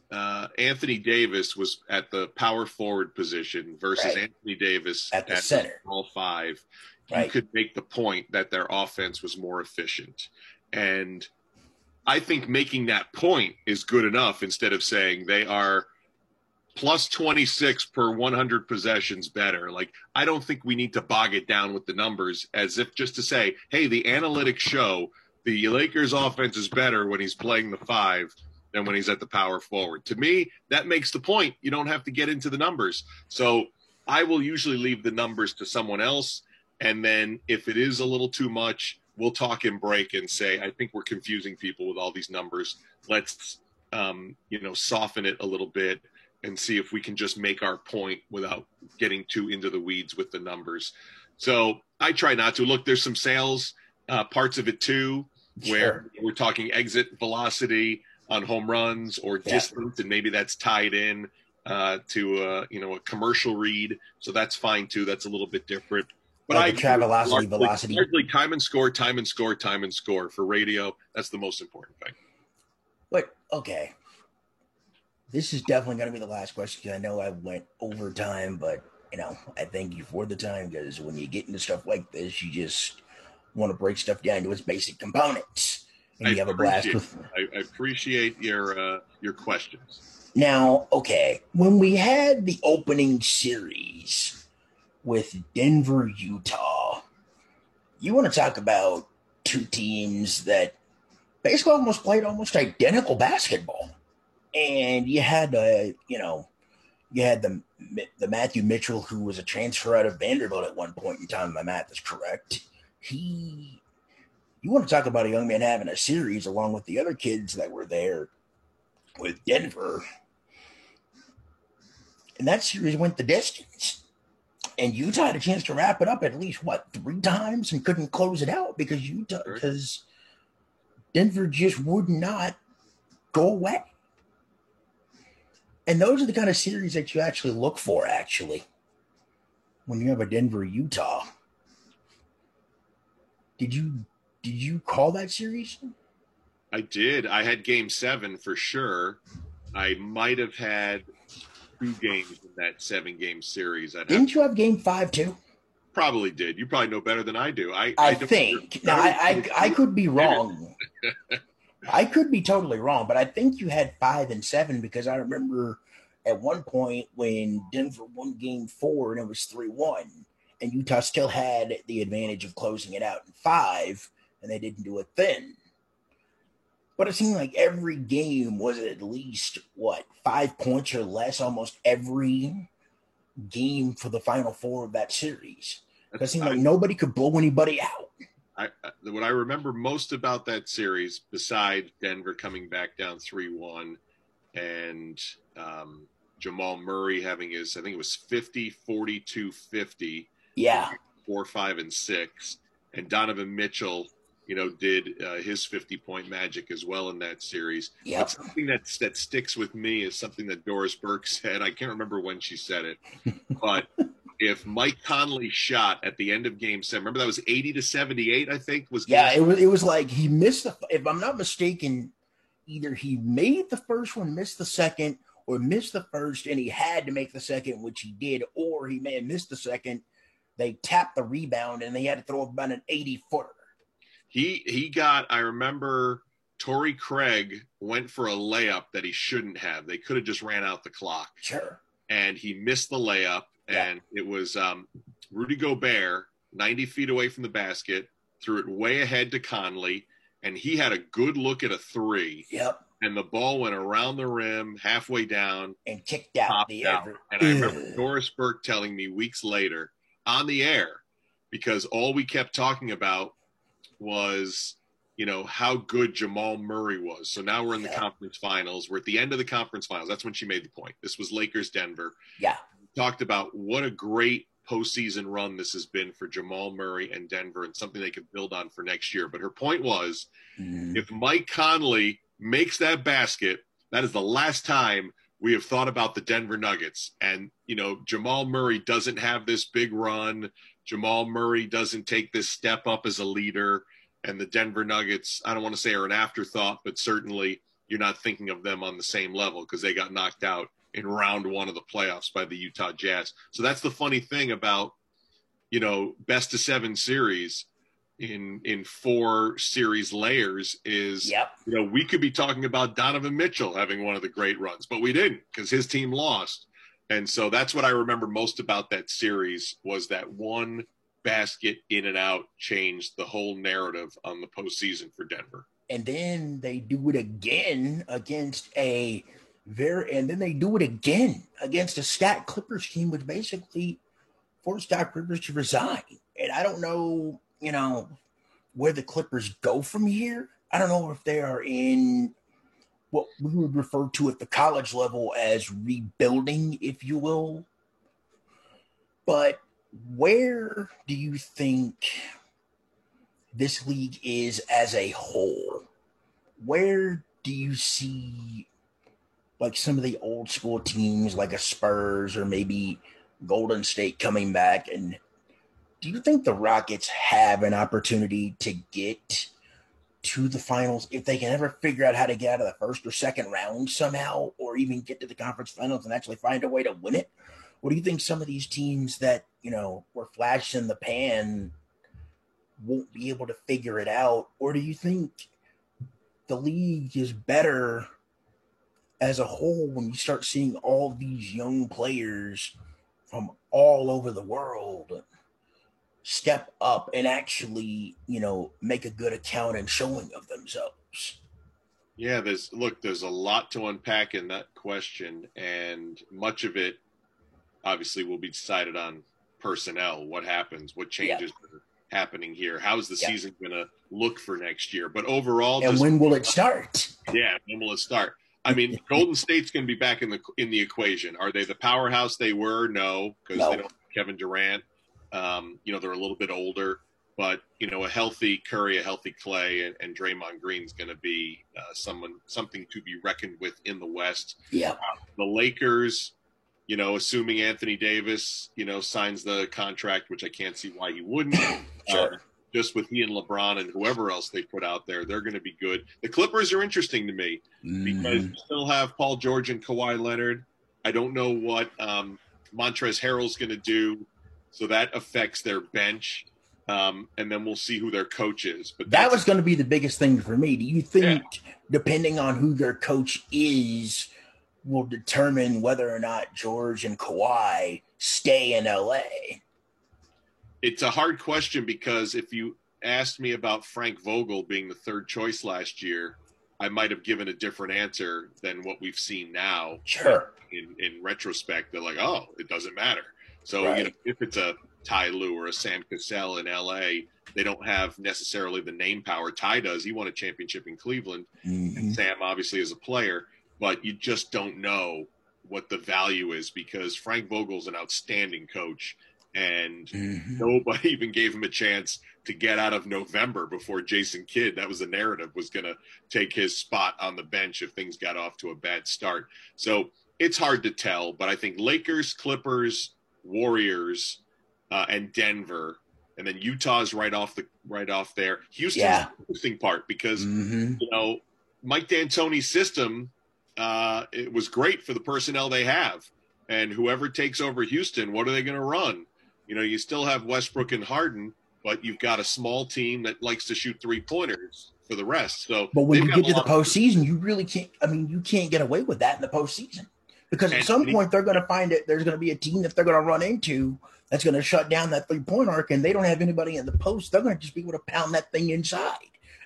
Anthony Davis was at the power forward position versus Anthony Davis at the center, all five. You could make the point that their offense was more efficient. And I think making that point is good enough instead of saying they are plus 26 per 100 possessions better. Like, I don't think we need to bog it down with the numbers as if just to say, hey, the analytics show the Lakers offense is better when he's playing the five than when he's at the power forward. To me, that makes the point. You don't have to get into the numbers. So I will usually leave the numbers to someone else. And then if it is a little too much, we'll talk and break and say, I think we're confusing people with all these numbers. Let's, soften it a little bit and see if we can just make our point without getting too into the weeds with the numbers. So I try not to. Look, there's some sales parts of it too, where we're talking exit velocity on home runs or distance, and maybe that's tied in to, a commercial read. So that's fine too. That's a little bit different. But I travelocity. Largely time and score for radio. That's the most important thing. But, okay. This is definitely going to be the last question because I know I went over time, but, I thank you for the time because when you get into stuff like this, you just want to break stuff down to its basic components. And you have a blast with it. I appreciate your questions. Now, okay. When we had the opening series with Denver, Utah, you want to talk about two teams that basically almost played almost identical basketball. And you had, the Matthew Mitchell, who was a transfer out of Vanderbilt at one point in time. My math is correct. You want to talk about a young man having a series along with the other kids that were there with Denver. And that series went the distance. And Utah had a chance to wrap it up at least, 3 times and couldn't close it out because Denver just would not go away. And those are the kind of series that you actually look for, actually, when you have a Denver, Utah. Did you call that series? I did. I had Game 7 for sure. I might have had 2 games in that 7-game series. Didn't you have Game 5 too? Probably did. You probably know better than I do. I think. Now, I could be wrong. I could be totally wrong, but I think you had 5 and 7 because I remember at one point when Denver won Game 4 and it was 3-1, and Utah still had the advantage of closing it out in 5, and they didn't do it then. But it seemed like every game was at least, 5 points or less almost every game for the Final Four of that series. It seemed like nobody could blow anybody out. What I remember most about that series, besides Denver coming back down 3-1 and Jamal Murray having his, I think it was 50, 42, 50, Yeah. 4, 5, and 6. And Donovan Mitchell, you know, did his 50-point magic as well in that series. Yeah. But something that sticks with me is something that Doris Burke said. I can't remember when she said it, but if Mike Conley's shot at the end of Game 7, remember that was 80-78, I think was. Yeah, it was like he missed the. If I'm not mistaken, either he made the first one, missed the second, or missed the first, and he had to make the second, which he did, or he may have missed the second. They tapped the rebound, and they had to throw about an 80-footer. He got. I remember Torrey Craig went for a layup that he shouldn't have. They could have just ran out the clock. Sure. And he missed the layup, and it was Rudy Gobert, 90 feet away from the basket, threw it way ahead to Conley, and he had a good look at a three. Yep. And the ball went around the rim, halfway down, and kicked out the air. And I remember Doris Burke telling me weeks later on the air, because all we kept talking about was, you know, how good Jamal Murray was. So now we're in the conference finals. We're at the end of the conference finals. That's when she made the point. This was Lakers-Denver. Yeah. We talked about what a great postseason run this has been for Jamal Murray and Denver, and something they could build on for next year. But her point was, if Mike Conley makes that basket, that is the last time we have thought about the Denver Nuggets. And, you know, Jamal Murray doesn't have this big run. Jamal Murray doesn't take this step up as a leader. And the Denver Nuggets, I don't want to say are an afterthought, but certainly you're not thinking of them on the same level because they got knocked out in round 1 of the playoffs by the Utah Jazz. So that's the funny thing about, you know, best of 7 series in 4 series layers is, you know, we could be talking about Donovan Mitchell having one of the great runs, but we didn't because his team lost. And so that's what I remember most about that series was that one basket in and out changed the whole narrative on the postseason for Denver. And then they do it again against a stacked Clippers team, which basically forced Doc Rivers to resign. And I don't know, you know, where the Clippers go from here. I don't know if they are in what we would refer to at the college level as rebuilding, if you will. But where do you think this league is as a whole? Where do you see, like, some of the old school teams like a Spurs or maybe Golden State coming back? And do you think the Rockets have an opportunity to get to the finals if they can ever figure out how to get out of the first or second round somehow, or even get to the conference finals and actually find a way to win it? Or do you think some of these teams that, you know, were flash in the pan won't be able to figure it out? Or do you think the league is better as a whole when you start seeing all these young players from all over the world step up and actually, you know, make a good account and showing of themselves? Yeah, there's a lot to unpack in that question, and much of it obviously will be decided on personnel, what happens, what changes are happening here, how is the season going to look for next year. But overall, and when will it start? I mean, Golden State's going to be back in the equation. Are they the powerhouse they were? No, because they don't have Kevin Durant. You know, they're a little bit older, but, you know, a healthy Curry, a healthy Clay, and Draymond Green's going to be something to be reckoned with in the West. Yeah, the Lakers, you know, assuming Anthony Davis, you know, signs the contract, which I can't see why he wouldn't. Sure. Just with he and LeBron and whoever else they put out there, they're going to be good. The Clippers are interesting to me because you still have Paul George and Kawhi Leonard. I don't know what Montrezl Harrell's going to do, so that affects their bench, and then we'll see who their coach is. But that was going to be the biggest thing for me. Do you think, depending on who their coach is, will determine whether or not George and Kawhi stay in L.A.? It's a hard question because if you asked me about Frank Vogel being the third choice last year, I might have given a different answer than what we've seen now. Sure. In retrospect, they're like, oh, it doesn't matter. So you know, if it's a Ty Lue or a Sam Cassell in L.A., they don't have necessarily the name power. Ty does. He won a championship in Cleveland. And Sam obviously is a player. But you just don't know what the value is because Frank Vogel's an outstanding coach. and nobody even gave him a chance to get out of November before Jason Kidd, that was the narrative, was going to take his spot on the bench if things got off to a bad start. So it's hard to tell, but I think Lakers, Clippers, Warriors, and Denver, and then Utah's right off there. Houston's the interesting part because, you know, Mike D'Antoni's system, it was great for the personnel they have. And whoever takes over Houston, what are they going to run? You know, you still have Westbrook and Harden, but you've got a small team that likes to shoot three-pointers for the rest. So, but when you get to the postseason, you really can't – I mean, you can't get away with that in the postseason because at some point they're going to find that there's going to be a team that they're going to run into that's going to shut down that three-point arc, and they don't have anybody in the post. They're going to just be able to pound that thing inside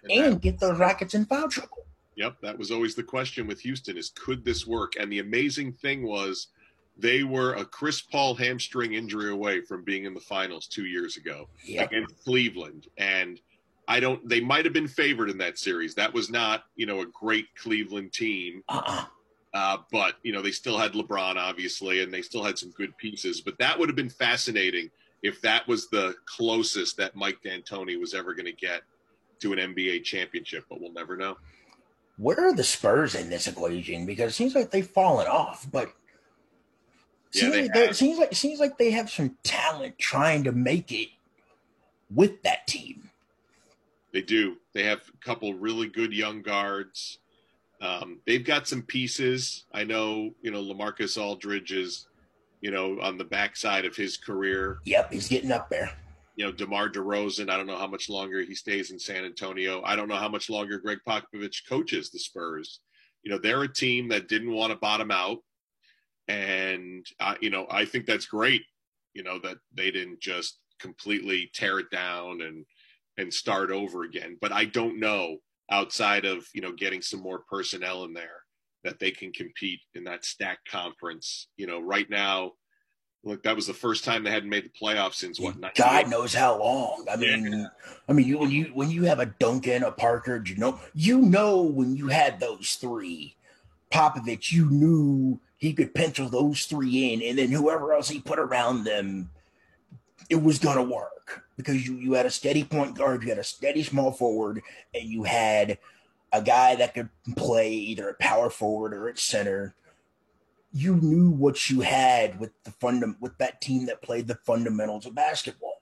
and get those Rockets in foul trouble. Yep, that was always the question with Houston is could this work? And the amazing thing was they were a Chris Paul hamstring injury away from being in the finals 2 years ago against Cleveland. And they might have been favored in that series. That was not, you know, a great Cleveland team. But, you know, they still had LeBron, obviously, and they still had some good pieces. But that would have been fascinating if that was the closest that Mike D'Antoni was ever going to get to an NBA championship. But we'll never know. Where are the Spurs in this equation? Because it seems like they've fallen off, but it seems like they have some talent trying to make it with that team. They do. They have a couple really good young guards. They've got some pieces. I know, you know, LaMarcus Aldridge is, you know, on the backside of his career. Yep, he's getting up there. You know, DeMar DeRozan, I don't know how much longer he stays in San Antonio. I don't know how much longer Greg Popovich coaches the Spurs. You know, they're a team that didn't want to bottom out. And, you know, I think that's great, you know, that they didn't just completely tear it down and start over again. But I don't know, outside of, you know, getting some more personnel in there, that they can compete in that stacked conference. You know, right now, look, that was the first time they hadn't made the playoffs since what? God knows how long. I mean, when you have a Duncan, a Parker, you know, when you had those three, Popovich, you knew he could pencil those three in, and then whoever else he put around them, it was going to work because you had a steady point guard, you had a steady small forward, and you had a guy that could play either at power forward or at center. You knew what you had with the with that team that played the fundamentals of basketball.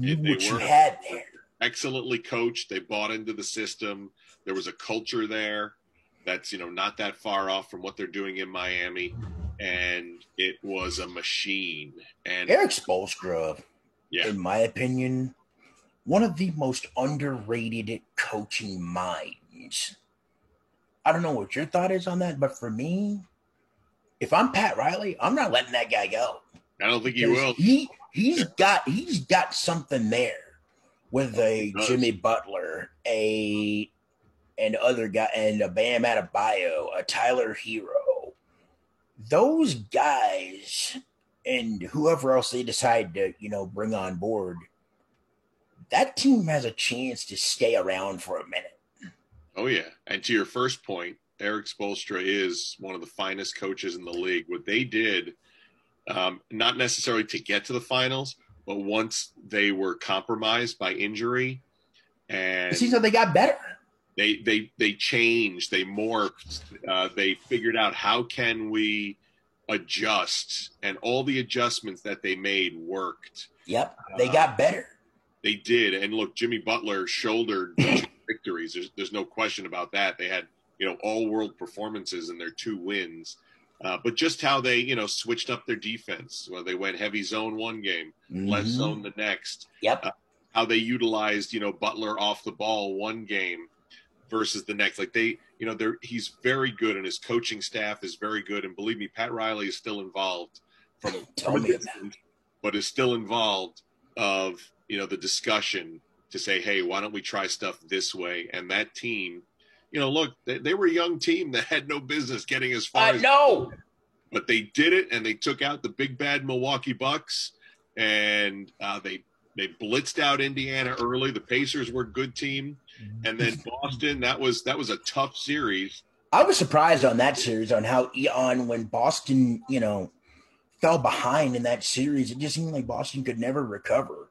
You knew what you had there. Excellently coached. They bought into the system. There was a culture there that's, you know, not that far off from what they're doing in Miami. And it was a machine. And Eric Spoelstra, in my opinion, one of the most underrated coaching minds. I don't know what your thought is on that, but for me, if I'm Pat Riley, I'm not letting that guy go. I don't think he will. He's got something there with a Jimmy Butler, and other guy, and a Bam Adebayo, a Tyler Hero. Those guys and whoever else they decide to, you know, bring on board, that team has a chance to stay around for a minute. Oh yeah, and to your first point, Eric Spoelstra is one of the finest coaches in the league. What they did, not necessarily to get to the finals, but once they were compromised by injury, and see, so they got better. They changed. They morphed. They figured out how can we adjust, and all the adjustments that they made worked. Yep, they got better. They did, and look, Jimmy Butler shouldered victories. There's no question about that. They had, you know, all-world performances in their two wins. But just how they, you know, switched up their defense. Well, they went heavy zone one game, less zone the next. Yep. How they utilized, you know, Butler off the ball one game versus the next. Like they, you know, he's very good, and his coaching staff is very good. And believe me, Pat Riley is still involved of, you know, the discussion to say, hey, why don't we try stuff this way? And that team, you know, look, they were a young team that had no business getting as far as. No. But they did it, and they took out the big bad Milwaukee Bucks, and they blitzed out Indiana early. The Pacers were a good team, and then Boston. That was a tough series. I was surprised on that series on how when Boston, you know, fell behind in that series. It just seemed like Boston could never recover.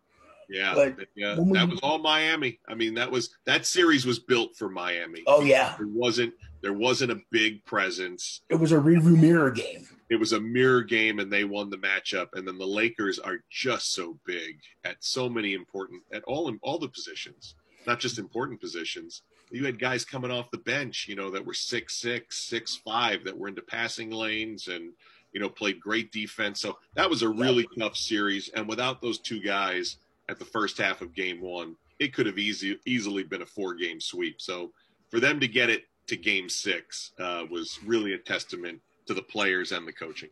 Yeah, but that was all Miami. I mean, that series was built for Miami. Oh yeah, there wasn't a big presence. It was a rearview mirror game. It was a mirror game, and they won the matchup. And then the Lakers are just so big at so many important at all the positions, not just important positions. You had guys coming off the bench, that were 6'6", 6'5", that were into passing lanes and played great defense. So that was a really tough series. And without those two guys at the first half of game one, it could have easily been a 4-game sweep. So for them to get it to game six was really a testament to the players and the coaching.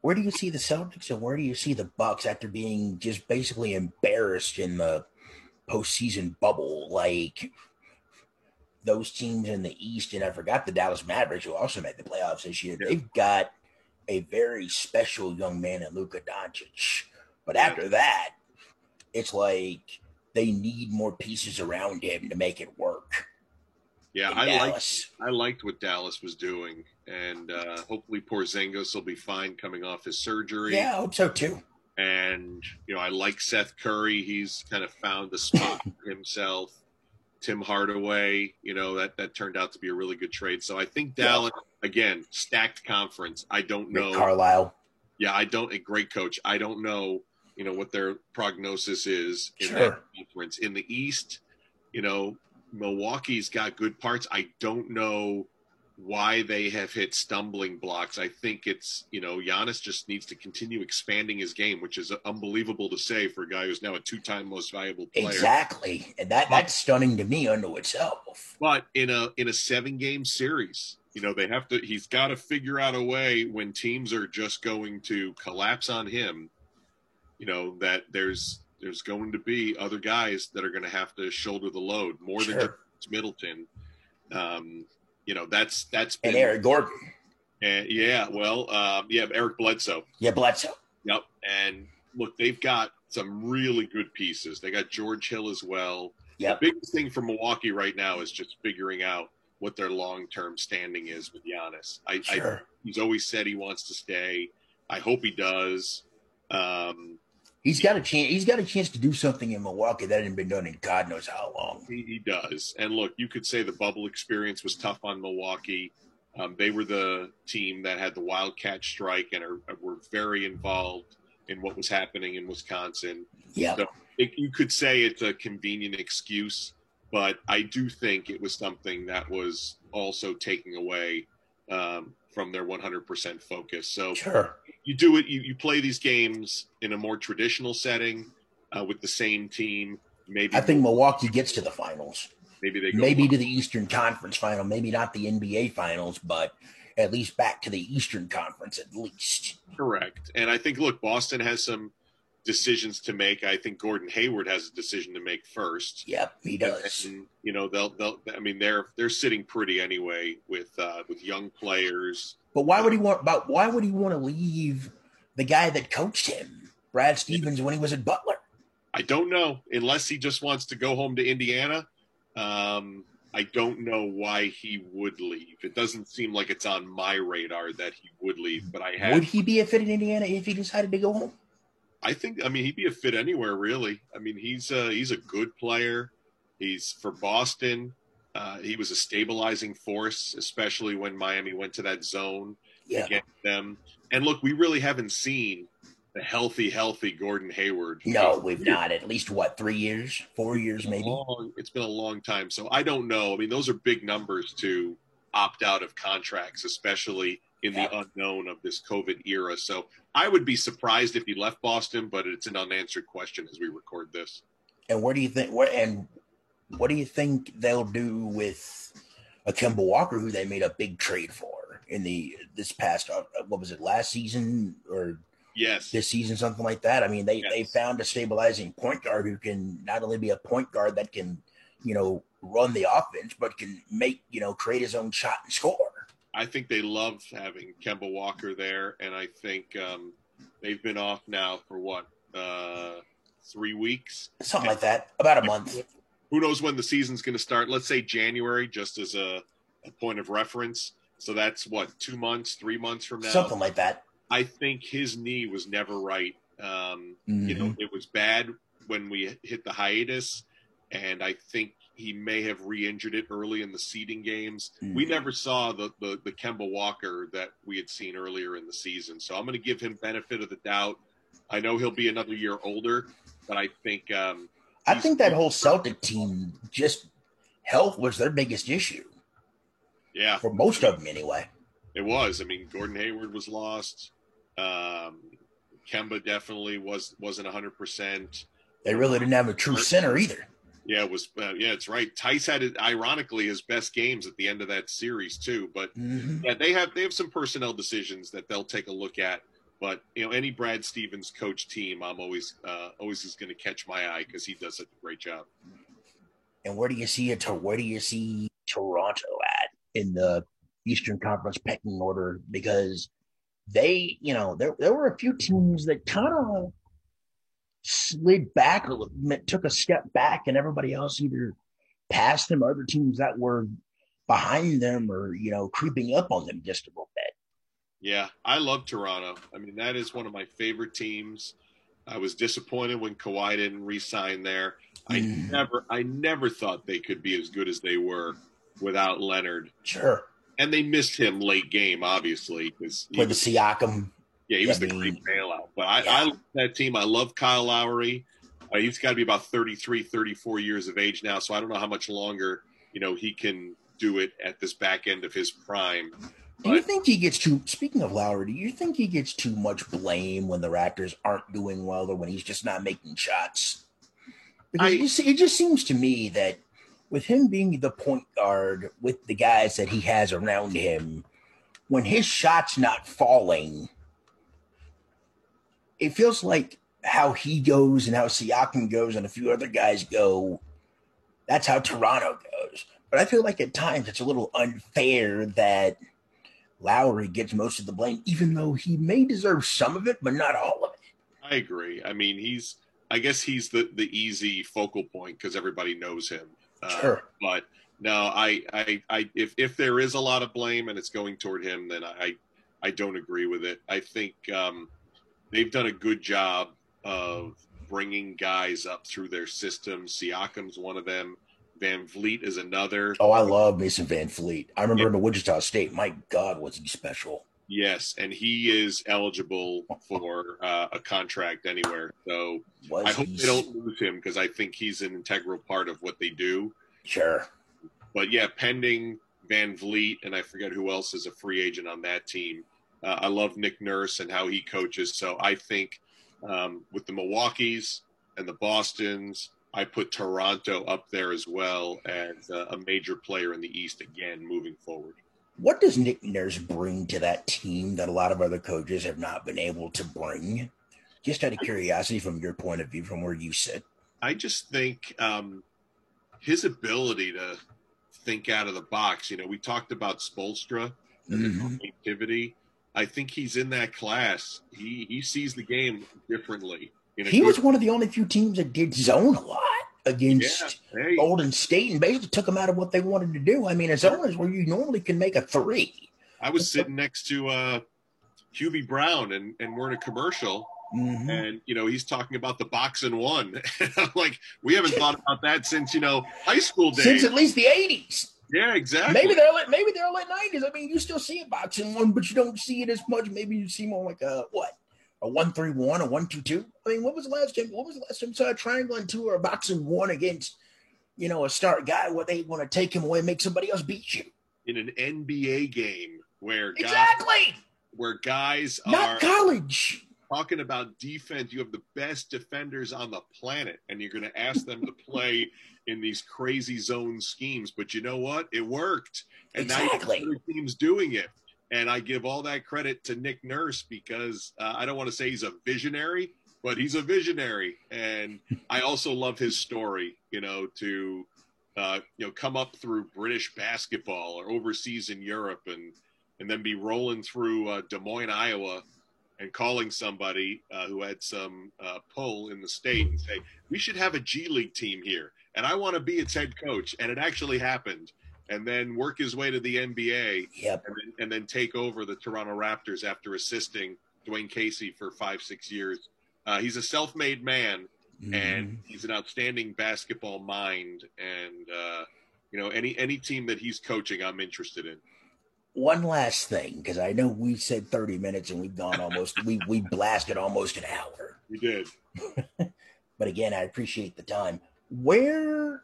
Where do you see the Celtics and where do you see the Bucks after being just basically embarrassed in the postseason bubble? Like those teams in the East, and I forgot the Dallas Mavericks, who also made the playoffs this year. Yeah. They've got a very special young man in Luka Doncic. But after that, it's like they need more pieces around him to make it work. Yeah, I liked what Dallas was doing, and hopefully Porzingis will be fine coming off his surgery. Yeah, I hope so too. And I like Seth Curry; he's kind of found the spot himself. Tim Hardaway, that turned out to be a really good trade. So I think Dallas again, stacked conference. I don't know. Rick Carlisle. Yeah, a great coach. I don't know. What their prognosis is in that conference. In the East, Milwaukee's got good parts. I don't know why they have hit stumbling blocks. I think it's, Giannis just needs to continue expanding his game, which is unbelievable to say for a guy who's now a 2-time most valuable player. Exactly. And that's stunning to me unto itself. But in a 7-game series, he's got to figure out a way when teams are just going to collapse on him, that there's going to be other guys that are going to have to shoulder the load more than just Middleton. That's been, and Eric Gordon. Eric Bledsoe. Yeah, Bledsoe. Yep. And look, they've got some really good pieces. They got George Hill as well. Yep. The biggest thing for Milwaukee right now is just figuring out what their long-term standing is with Giannis. He's always said he wants to stay. I hope he does. He's got a chance. He's got a chance to do something in Milwaukee that hadn't been done in God knows how long. He does. And look, you could say the bubble experience was tough on Milwaukee. They were the team that had the wildcat strike and were very involved in what was happening in Wisconsin. Yeah, so you could say it's a convenient excuse, but I do think it was something that was also taking away from their 100% focus. So you do it. You play these games in a more traditional setting with the same team. Maybe I think Milwaukee gets to the finals. Maybe they go to the Eastern Conference final. Maybe not the NBA finals, but at least back to the Eastern Conference at least. Correct. And I think, look, Boston has some decisions to make. I think Gordon Hayward has a decision to make first. Yep, he does. And, they're sitting pretty anyway with young players. But why would he want to leave the guy that coached him, Brad Stevens, when he was at Butler? I don't know, unless he just wants to go home to Indiana. I don't know why he would leave. It doesn't seem like it's on my radar that he would leave, but would he be a fit in Indiana if he decided to go home? He'd be a fit anywhere, really. He's a good player. He's for Boston. He was a stabilizing force, especially when Miami went to that zone against them. And look, we really haven't seen the healthy Gordon Hayward. No, we've not. At least, 4 years maybe? It's been a long time. So I don't know. Those are big numbers to opt out of contracts, especially in the unknown of this COVID era. So I would be surprised if he left Boston, but it's an unanswered question as we record this. And what do you think they'll do with Kemba Walker, who they made a big trade for in last season or this season, something like that? They found a stabilizing point guard who can not only be a point guard that can, run the offense, but can make, create his own shot and score. I think they love having Kemba Walker there, and I think they've been off now for 3 weeks? Something like that, about a month. Who knows when the season's going to start? Let's say January, just as a point of reference. So that's 2 months, 3 months from now? Something like that. I think his knee was never right. You know, it was bad when we hit the hiatus, and I think he may have re-injured it early in the seeding games. We never saw the Kemba Walker that we had seen earlier in the season. So I'm going to give him benefit of the doubt. I know he'll be another year older, but I think that whole Celtic team, just health was their biggest issue. Yeah. For most of them anyway. It was. I mean, Gordon Hayward was lost. Kemba definitely wasn't 100%. They really didn't have a true center either. Yeah, it was. Yeah, it's right. Tice had, ironically, his best games at the end of that series too. But yeah, they have some personnel decisions that they'll take a look at. But you know, any Brad Stevens coach team, I'm always is going to catch my eye because he does such a great job. And where do you see Toronto at in the Eastern Conference pecking order? Because they, you know, there were a few teams that kind of slid back or took a step back, and everybody else either passed them, or other teams that were behind them or, you know, creeping up on them just a little bit. Yeah, I love Toronto. I mean, that is one of my favorite teams. I was disappointed when Kawhi didn't re-sign there. I never thought they could be as good as they were without Leonard. Sure. And they missed him late game, obviously. With the Siakam. Yeah, he was the great bailout. But I love that team. I love Kyle Lowry. He's got to be about 33, 34 years of age now, so I don't know how much longer, you know, he can do it at this back end of his prime. Do you think he gets too – speaking of Lowry, do you think he gets too much blame when the Raptors aren't doing well or when he's just not making shots? Because it just seems to me that – with him being the point guard, with the guys that he has around him, when his shot's not falling, it feels like how he goes and how Siakam goes and a few other guys go, that's how Toronto goes. But I feel like at times it's a little unfair that Lowry gets most of the blame, even though he may deserve some of it, but not all of it. I agree. I mean, he's the easy focal point because everybody knows him. Sure. But no, I if there is a lot of blame and it's going toward him, then I don't agree with it. I think they've done a good job of bringing guys up through their system. Siakam's one of them. Van Vliet is another. Oh, I love Mason Van Vliet. I remember him at Wichita State. My God, was he special? Yes, and he is eligible for a contract anywhere. So I hope they don't lose him because I think he's an integral part of what they do. Sure. But, yeah, pending Van Vliet, and I forget who else is a free agent on that team. I love Nick Nurse and how he coaches. So I think with the Milwaukees and the Bostons, I put Toronto up there as well as a major player in the East again moving forward. What does Nick Nurse bring to that team that a lot of other coaches have not been able to bring? Just out of curiosity from your point of view, from where you sit. I just think his ability to think out of the box. You know, we talked about Spoelstra and the creativity. I think he's in that class. He sees the game differently. He was one of the only few teams that did zone a lot against Golden State and basically took them out of what they wanted to do. I mean, as owners where you normally can make a three. I was sitting next to Hubie Brown and we're in a commercial and, you know, he's talking about the box and one. I'm like, we haven't thought about that since, you know, high school days. Since at least the 80s. Yeah, exactly. Maybe they're late 90s. I mean, you still see a box and one, but you don't see it as much. Maybe you see more like a 1-3-1, a 1-2-2. I mean, what was the last time you saw a triangle and two or a box and one against, you know, a star guy where they want to take him away and make somebody else beat you? In an NBA game where guys not are college talking about defense, you have the best defenders on the planet, and you're going to ask them to play in these crazy zone schemes. But you know what? It worked. And now you have other teams doing it. And I give all that credit to Nick Nurse because I don't want to say he's a visionary, but he's a visionary. And I also love his story, you know, to, you know, come up through British basketball or overseas in Europe and then be rolling through Des Moines, Iowa and calling somebody who had some pull in the state and say, we should have a G League team here. And I want to be its head coach. And it actually happened. And then work his way to the NBA and then take over the Toronto Raptors after assisting Dwayne Casey for 5-6 years. He's a self-made man, and he's an outstanding basketball mind. And, you know, any team that he's coaching, I'm interested in. One last thing, because I know we said 30 minutes and we've gone almost, we blasted almost an hour. We did. But again, I appreciate the time. Where,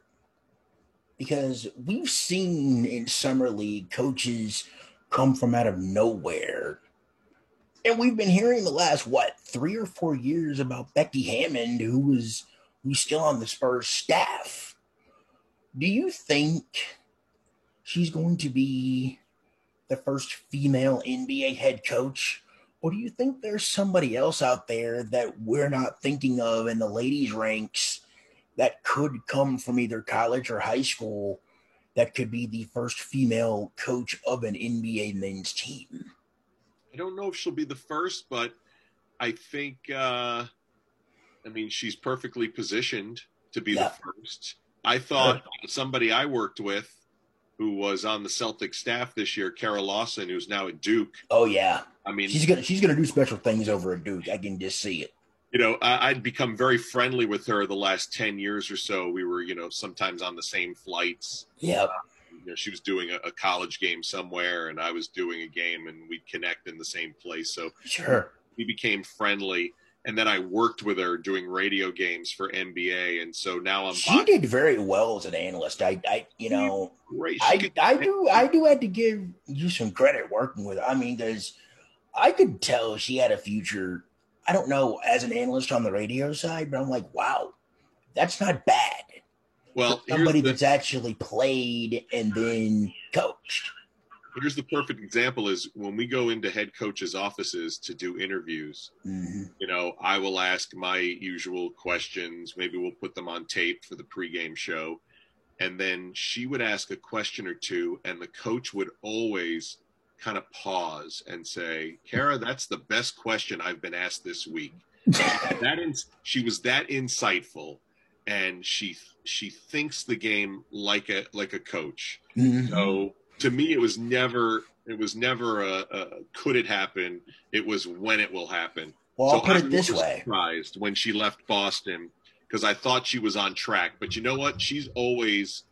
because we've seen in summer league coaches come from out of nowhere. And we've been hearing the last, 3 or 4 years about Becky Hammond, who's still on the Spurs staff. Do you think she's going to be the first female NBA head coach? Or do you think there's somebody else out there that we're not thinking of in the ladies' ranks that could come from either college or high school that could be the first female coach of an NBA men's team? I don't know if she'll be the first, but I think, I mean, she's perfectly positioned to be the first. I thought somebody I worked with who was on the Celtics staff this year, Kara Lawson, who's now at Duke. Oh, yeah. I mean, she's gonna do special things over at Duke. I can just see it. You know, I'd become very friendly with her the last 10 years or so. We were, you know, sometimes on the same flights. Yeah. You know, she was doing a college game somewhere, and I was doing a game, and we'd connect in the same place. So sure, we became friendly. And then I worked with her doing radio games for NBA, and so now She did very well as an analyst. I had to give you some credit working with her. I mean, because I could tell she had a future. I don't know, as an analyst on the radio side, but I'm like, wow, that's not bad. Well, somebody that's actually played and then coached. Here's the perfect example is when we go into head coaches' offices to do interviews, you know, I will ask my usual questions. Maybe we'll put them on tape for the pregame show. And then she would ask a question or two, and the coach would always kind of pause and say, Kara, that's the best question I've been asked this week. She was that insightful, and she thinks the game like a coach. So to me, it was never a could it happen. It was when it will happen. Well, so I'll put it this way. Surprised when she left Boston, because I thought she was on track. But you know what? She's always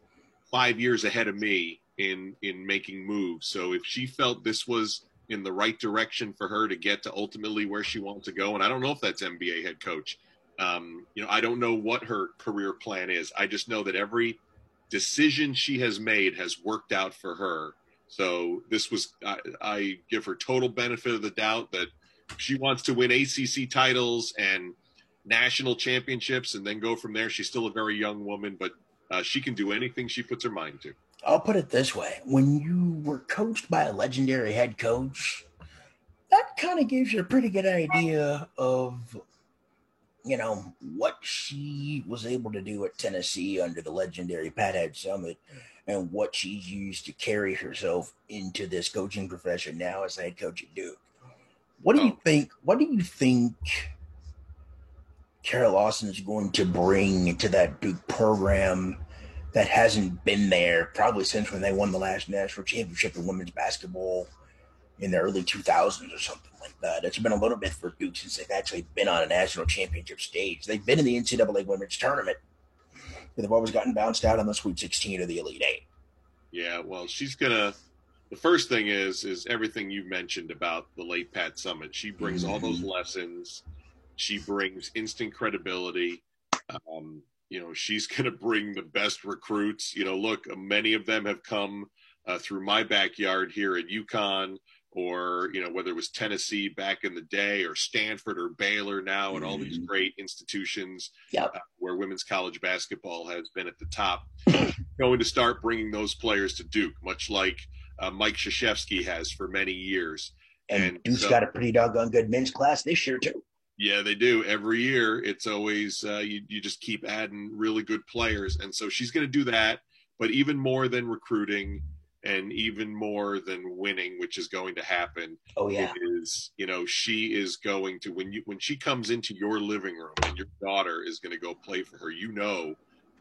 5 years ahead of me in making moves. So if she felt this was in the right direction for her to get to ultimately where she wants to go, and I don't know if that's NBA head coach. You know, I don't know what her career plan is. I just know that every decision she has made has worked out for her. So this was, I give her total benefit of the doubt that she wants to win ACC titles and national championships and then go from there. She's still a very young woman, but she can do anything she puts her mind to. I'll put it this way. When you were coached by a legendary head coach, that kind of gives you a pretty good idea of, you know, what she was able to do at Tennessee under the legendary Pat Head-Summit and what she's used to carry herself into this coaching profession now as the head coach at Duke. What do you think Kara Lawson is going to bring to that Duke program that hasn't been there probably since when they won the last national championship in women's basketball in the early 2000s or something like that? It's been a little bit for Duke since they've actually been on a national championship stage. They've been in the NCAA women's tournament, but they've always gotten bounced out on the Sweet 16 or the Elite Eight. Yeah, well, she's going to – the first thing is everything you mentioned about the late Pat Summitt. She brings all those lessons. She brings instant credibility. You know, she's going to bring the best recruits. You know, look, many of them have come through my backyard here at UConn, or, you know, whether it was Tennessee back in the day or Stanford or Baylor now, and all these great institutions where women's college basketball has been at the top, going to start bringing those players to Duke, much like Mike Krzyzewski has for many years. And Duke's got a pretty doggone good men's class this year, too. Yeah, they do. Every year, it's always you just keep adding really good players. And so she's going to do that, but even more than recruiting and even more than winning, which is going to happen. Oh, yeah. Is, you know, she is going to, when she comes into your living room and your daughter is going to go play for her, you know,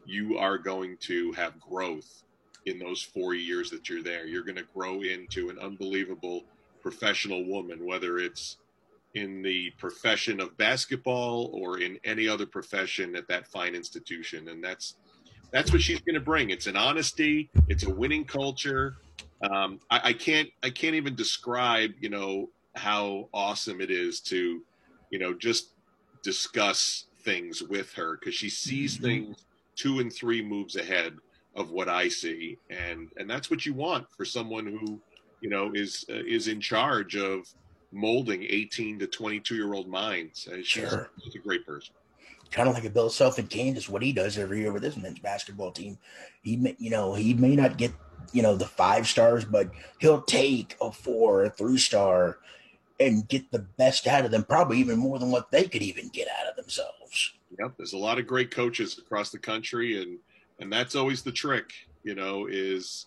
you are going to have growth in those 4 years that you're there. You're going to grow into an unbelievable professional woman, whether it's in the profession of basketball or in any other profession at that fine institution. And that's what she's going to bring. It's an honesty. It's a winning culture. I can't even describe, you know, how awesome it is to, you know, just discuss things with her, because she sees things 2 and 3 moves ahead of what I see. And that's what you want for someone who, you know, is in charge of molding 18 to 22-year-old minds. She's a great person. Kind of like a Bill Self-Contained is what he does every year with his men's basketball team. He may not get, you know, the 5 stars, but he'll take a 4 or 3 star and get the best out of them, probably even more than what they could even get out of themselves. Yep. There's a lot of great coaches across the country, and that's always the trick, you know, is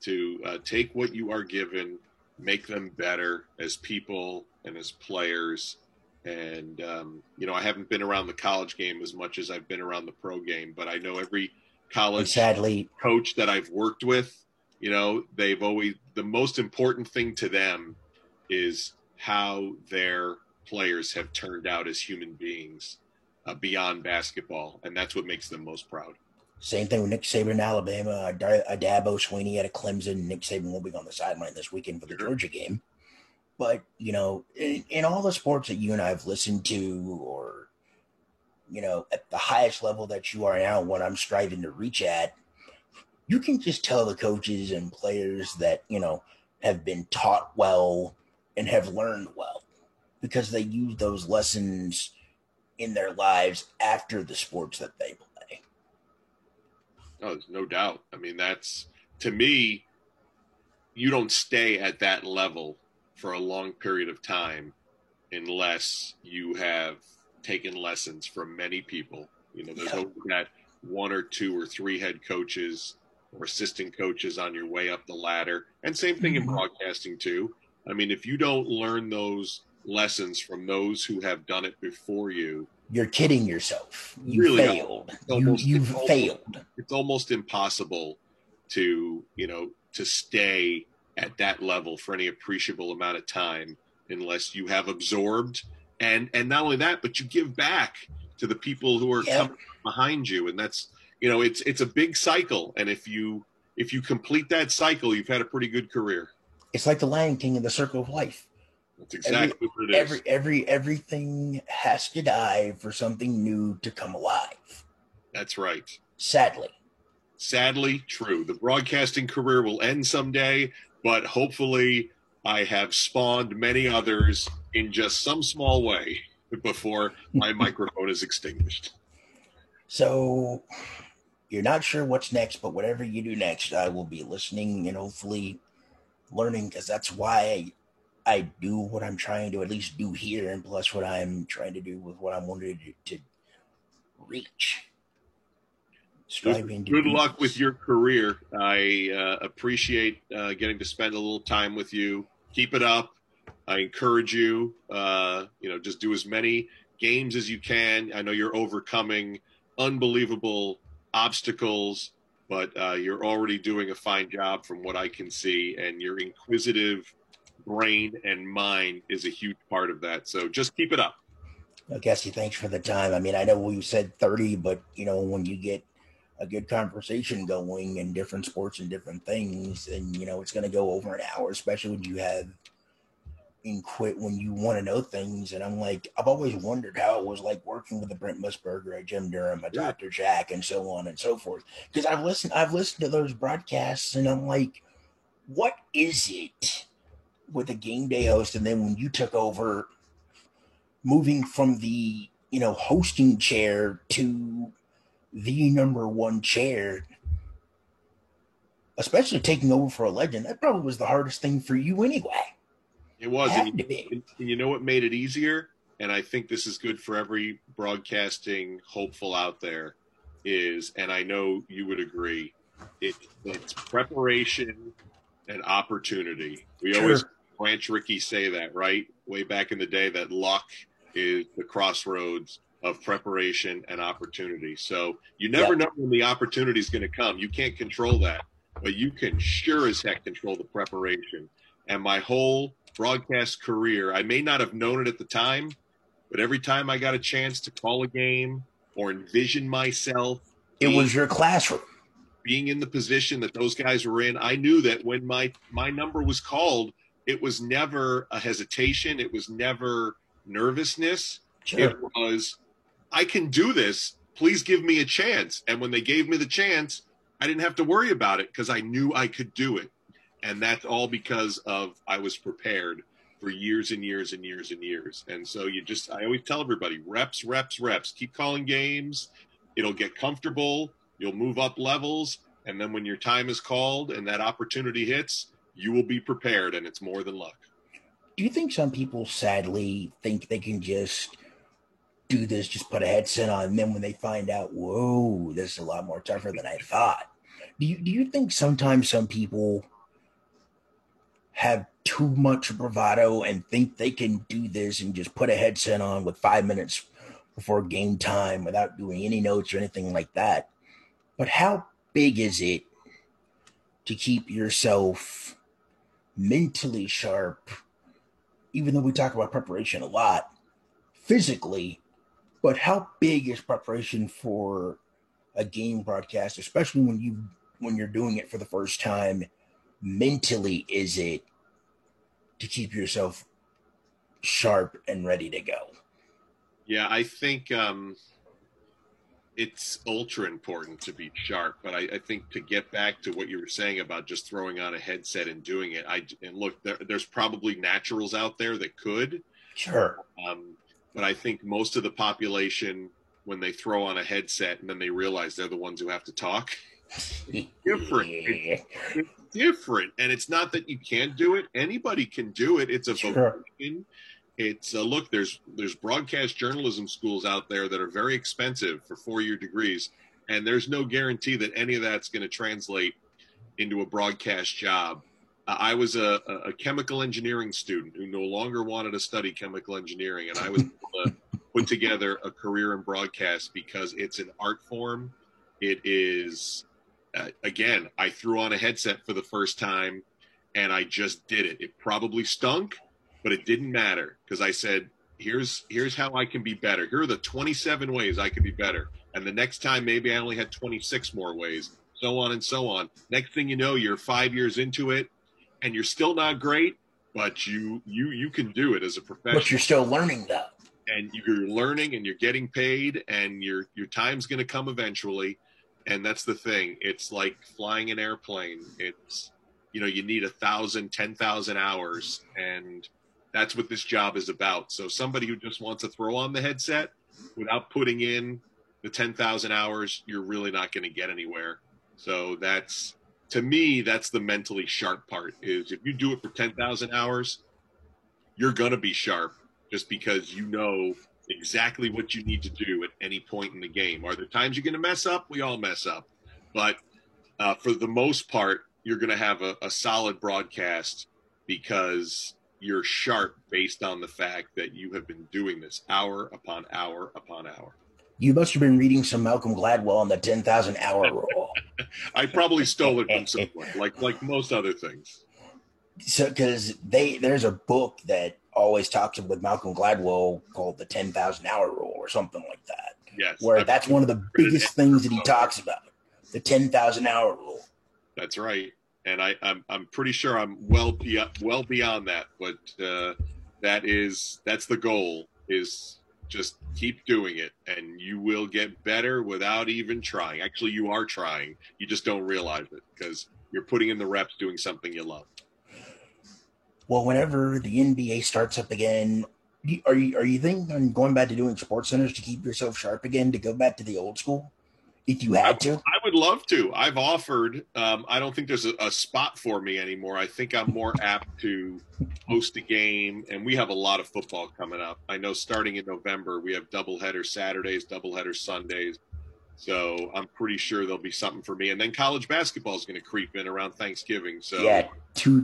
to take what you are given, make them better as people and as players. And, you know, I haven't been around the college game as much as I've been around the pro game, but I know every college coach that I've worked with, you know, they've always, the most important thing to them is how their players have turned out as human beings beyond basketball. And that's what makes them most proud. Same thing with Nick Saban in Alabama, Dabo Swinney at Clemson. Nick Saban will be on the sideline this weekend for the Georgia game. But, you know, in all the sports that you and I have listened to, or, you know, at the highest level that you are now, what I'm striving to reach at, you can just tell the coaches and players that, you know, have been taught well and have learned well, because they use those lessons in their lives after the sports that they play. Oh, there's no doubt. I mean, that's, to me, you don't stay at that level for a long period of time unless you have taken lessons from many people. You know, there's no that 1 or 2 or 3 head coaches or assistant coaches on your way up the ladder. And same thing in broadcasting too. I mean, if you don't learn those lessons from those who have done it before you, you're kidding yourself. You really failed. You've failed. It's almost impossible to, you know, to stay at that level for any appreciable amount of time unless you have absorbed, and not only that, but you give back to the people who are coming behind you. And that's, you know, it's a big cycle, and if you complete that cycle, you've had a pretty good career. It's like the Lion King in the circle of life. That's exactly what it is. Everything has to die for something new to come alive. That's right. Sadly true. The broadcasting career will end someday, but hopefully I have spawned many others in just some small way before my microphone is extinguished. So you're not sure what's next, but whatever you do next, I will be listening and hopefully learning, because that's why I do what I'm trying to at least do here, and plus what I'm trying to do with what I'm wanting to reach. Good luck with your career. I appreciate getting to spend a little time with you. Keep it up. I encourage you, you know, just do as many games as you can. I know you're overcoming unbelievable obstacles, but you're already doing a fine job from what I can see, and your inquisitive brain and mind is a huge part of that. So just keep it up. Cassie, thanks for the time. I mean, I know we said 30, but, you know, when you get a good conversation going in different sports and different things, and, you know, it's going to go over an hour, especially when you have when you want to know things. And I'm like, I've always wondered how it was like working with the Brent Musburger, a Jim Durham, a Dr. Jack, and so on and so forth. Because I've listened to those broadcasts, and I'm like, what is it with a game day host? And then when you took over, moving from the, you know, hosting chair to the number 1 chair, especially taking over for a legend, that probably was the hardest thing for you anyway. It was. And you know what made it easier? And I think this is good for every broadcasting hopeful out there is, and I know you would agree, it's preparation and opportunity. We always Ranch Rickey say that, right? Way back in the day, that luck is the crossroads of preparation and opportunity. So you never know when the opportunity is going to come. You can't control that, but you can sure as heck control the preparation. And my whole broadcast career, I may not have known it at the time, but every time I got a chance to call a game or envision myself, it was your classroom. Being in the position that those guys were in, I knew that when my number was called, it was never a hesitation. It was never nervousness. Sure. It was, I can do this. Please give me a chance. And when they gave me the chance, I didn't have to worry about it because I knew I could do it. And that's all because of I was prepared for years and years and years and years. And so I always tell everybody, reps, reps, reps. Keep calling games. It'll get comfortable. You'll move up levels. And then when your time is called and that opportunity hits, you will be prepared, and it's more than luck. Do you think some people sadly think they can just do this, just put a headset on, and then when they find out, whoa, this is a lot more tougher than I thought? Do you think sometimes some people have too much bravado and think they can do this and just put a headset on with 5 minutes before game time without doing any notes or anything like that? But how big is it to keep yourself mentally sharp, even though we talk about preparation a lot, physically, but how big is preparation for a game broadcast, especially when you're doing it for the first time? Mentally, is it to keep yourself sharp and ready to go? Yeah, I think it's ultra important to be sharp, but I think to get back to what you were saying about just throwing on a headset and doing it, there's probably naturals out there that could. Sure. But I think most of the population, when they throw on a headset and then they realize they're the ones who have to talk, it's different. It's different. And it's not that you can't do it. Anybody can do it. It's a vocation. Sure. It's look, there's broadcast journalism schools out there that are very expensive for four-year degrees, and there's no guarantee that any of that's going to translate into a broadcast job. I was a chemical engineering student who no longer wanted to study chemical engineering, and I was able to put together a career in broadcast because it's an art form. It is, again, I threw on a headset for the first time, and I just did it. It probably stunk, but it didn't matter because I said, here's how I can be better. Here are the 27 ways I can be better. And the next time, maybe I only had 26 more ways, so on and so on. Next thing you know, you're 5 years into it and you're still not great, but you can do it as a professional. But you're still learning though. And you're learning and you're getting paid and your time's going to come eventually. And that's the thing. It's like flying an airplane. It's, you need 1,000, 10,000 hours, and that's what this job is about. So somebody who just wants to throw on the headset without putting in the 10,000 hours, you're really not going to get anywhere. So that's, to me, that's the mentally sharp part, is if you do it for 10,000 hours, you're going to be sharp just because you know exactly what you need to do at any point in the game. Are there times you're going to mess up? We all mess up. But for the most part, you're going to have a solid broadcast because you're sharp based on the fact that you have been doing this hour upon hour upon hour. You must have been reading some Malcolm Gladwell on the 10,000 hour rule. I probably stole it from someone, like most other things. So, because there's a book that always talks with Malcolm Gladwell called the 10,000 hour rule or something like that. Yes, where that's one of the biggest things that he talks about, the 10,000 hour rule. That's right. And I'm pretty sure I'm well beyond that, but that's the goal, is just keep doing it, and you will get better without even trying. Actually, you are trying. You just don't realize it because you're putting in the reps doing something you love. Well, whenever the NBA starts up again, are you thinking on going back to doing sports centers to keep yourself sharp again, to go back to the old school? If you had to? I would love to. I've offered. I don't think there's a spot for me anymore. I think I'm more apt to host a game, and we have a lot of football coming up. I know starting in November, we have doubleheader Saturdays, doubleheader Sundays. So I'm pretty sure there'll be something for me. And then college basketball is going to creep in around Thanksgiving. So yeah,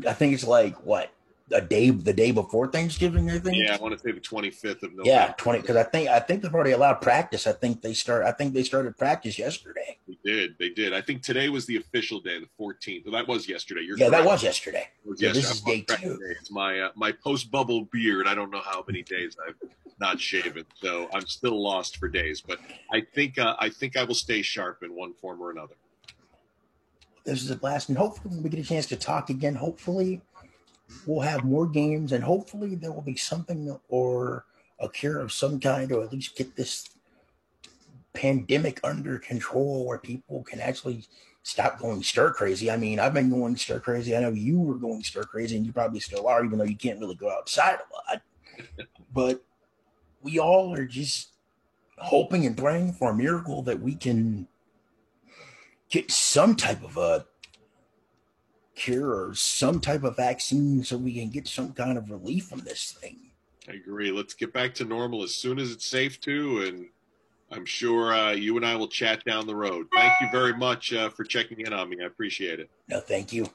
I think it's like, what, the day before Thanksgiving, I think. Yeah, I want to say the 25th of November. Yeah, 20, because I think they've already allowed practice. I think they started practice yesterday. They did. I think today was the official day, the 14th. Well, that was yesterday. That was yesterday. This is day two. It's my my post bubble beard. I don't know how many days I've not shaven, so I'm still lost for days. But I think I will stay sharp in one form or another. This is a blast, and hopefully when we get a chance to talk again, hopefully we'll have more games, and hopefully there will be something or a cure of some kind, or at least get this pandemic under control where people can actually stop going stir crazy. I mean, I've been going stir crazy. I know you were going stir crazy, and you probably still are, even though you can't really go outside a lot. But we all are just hoping and praying for a miracle that we can get some type of a cure or some type of vaccine so we can get some kind of relief from this thing. I agree. Let's get back to normal as soon as it's safe to, and I'm sure you and I will chat down the road. Thank you very much for checking in on me. I appreciate it. No, thank you.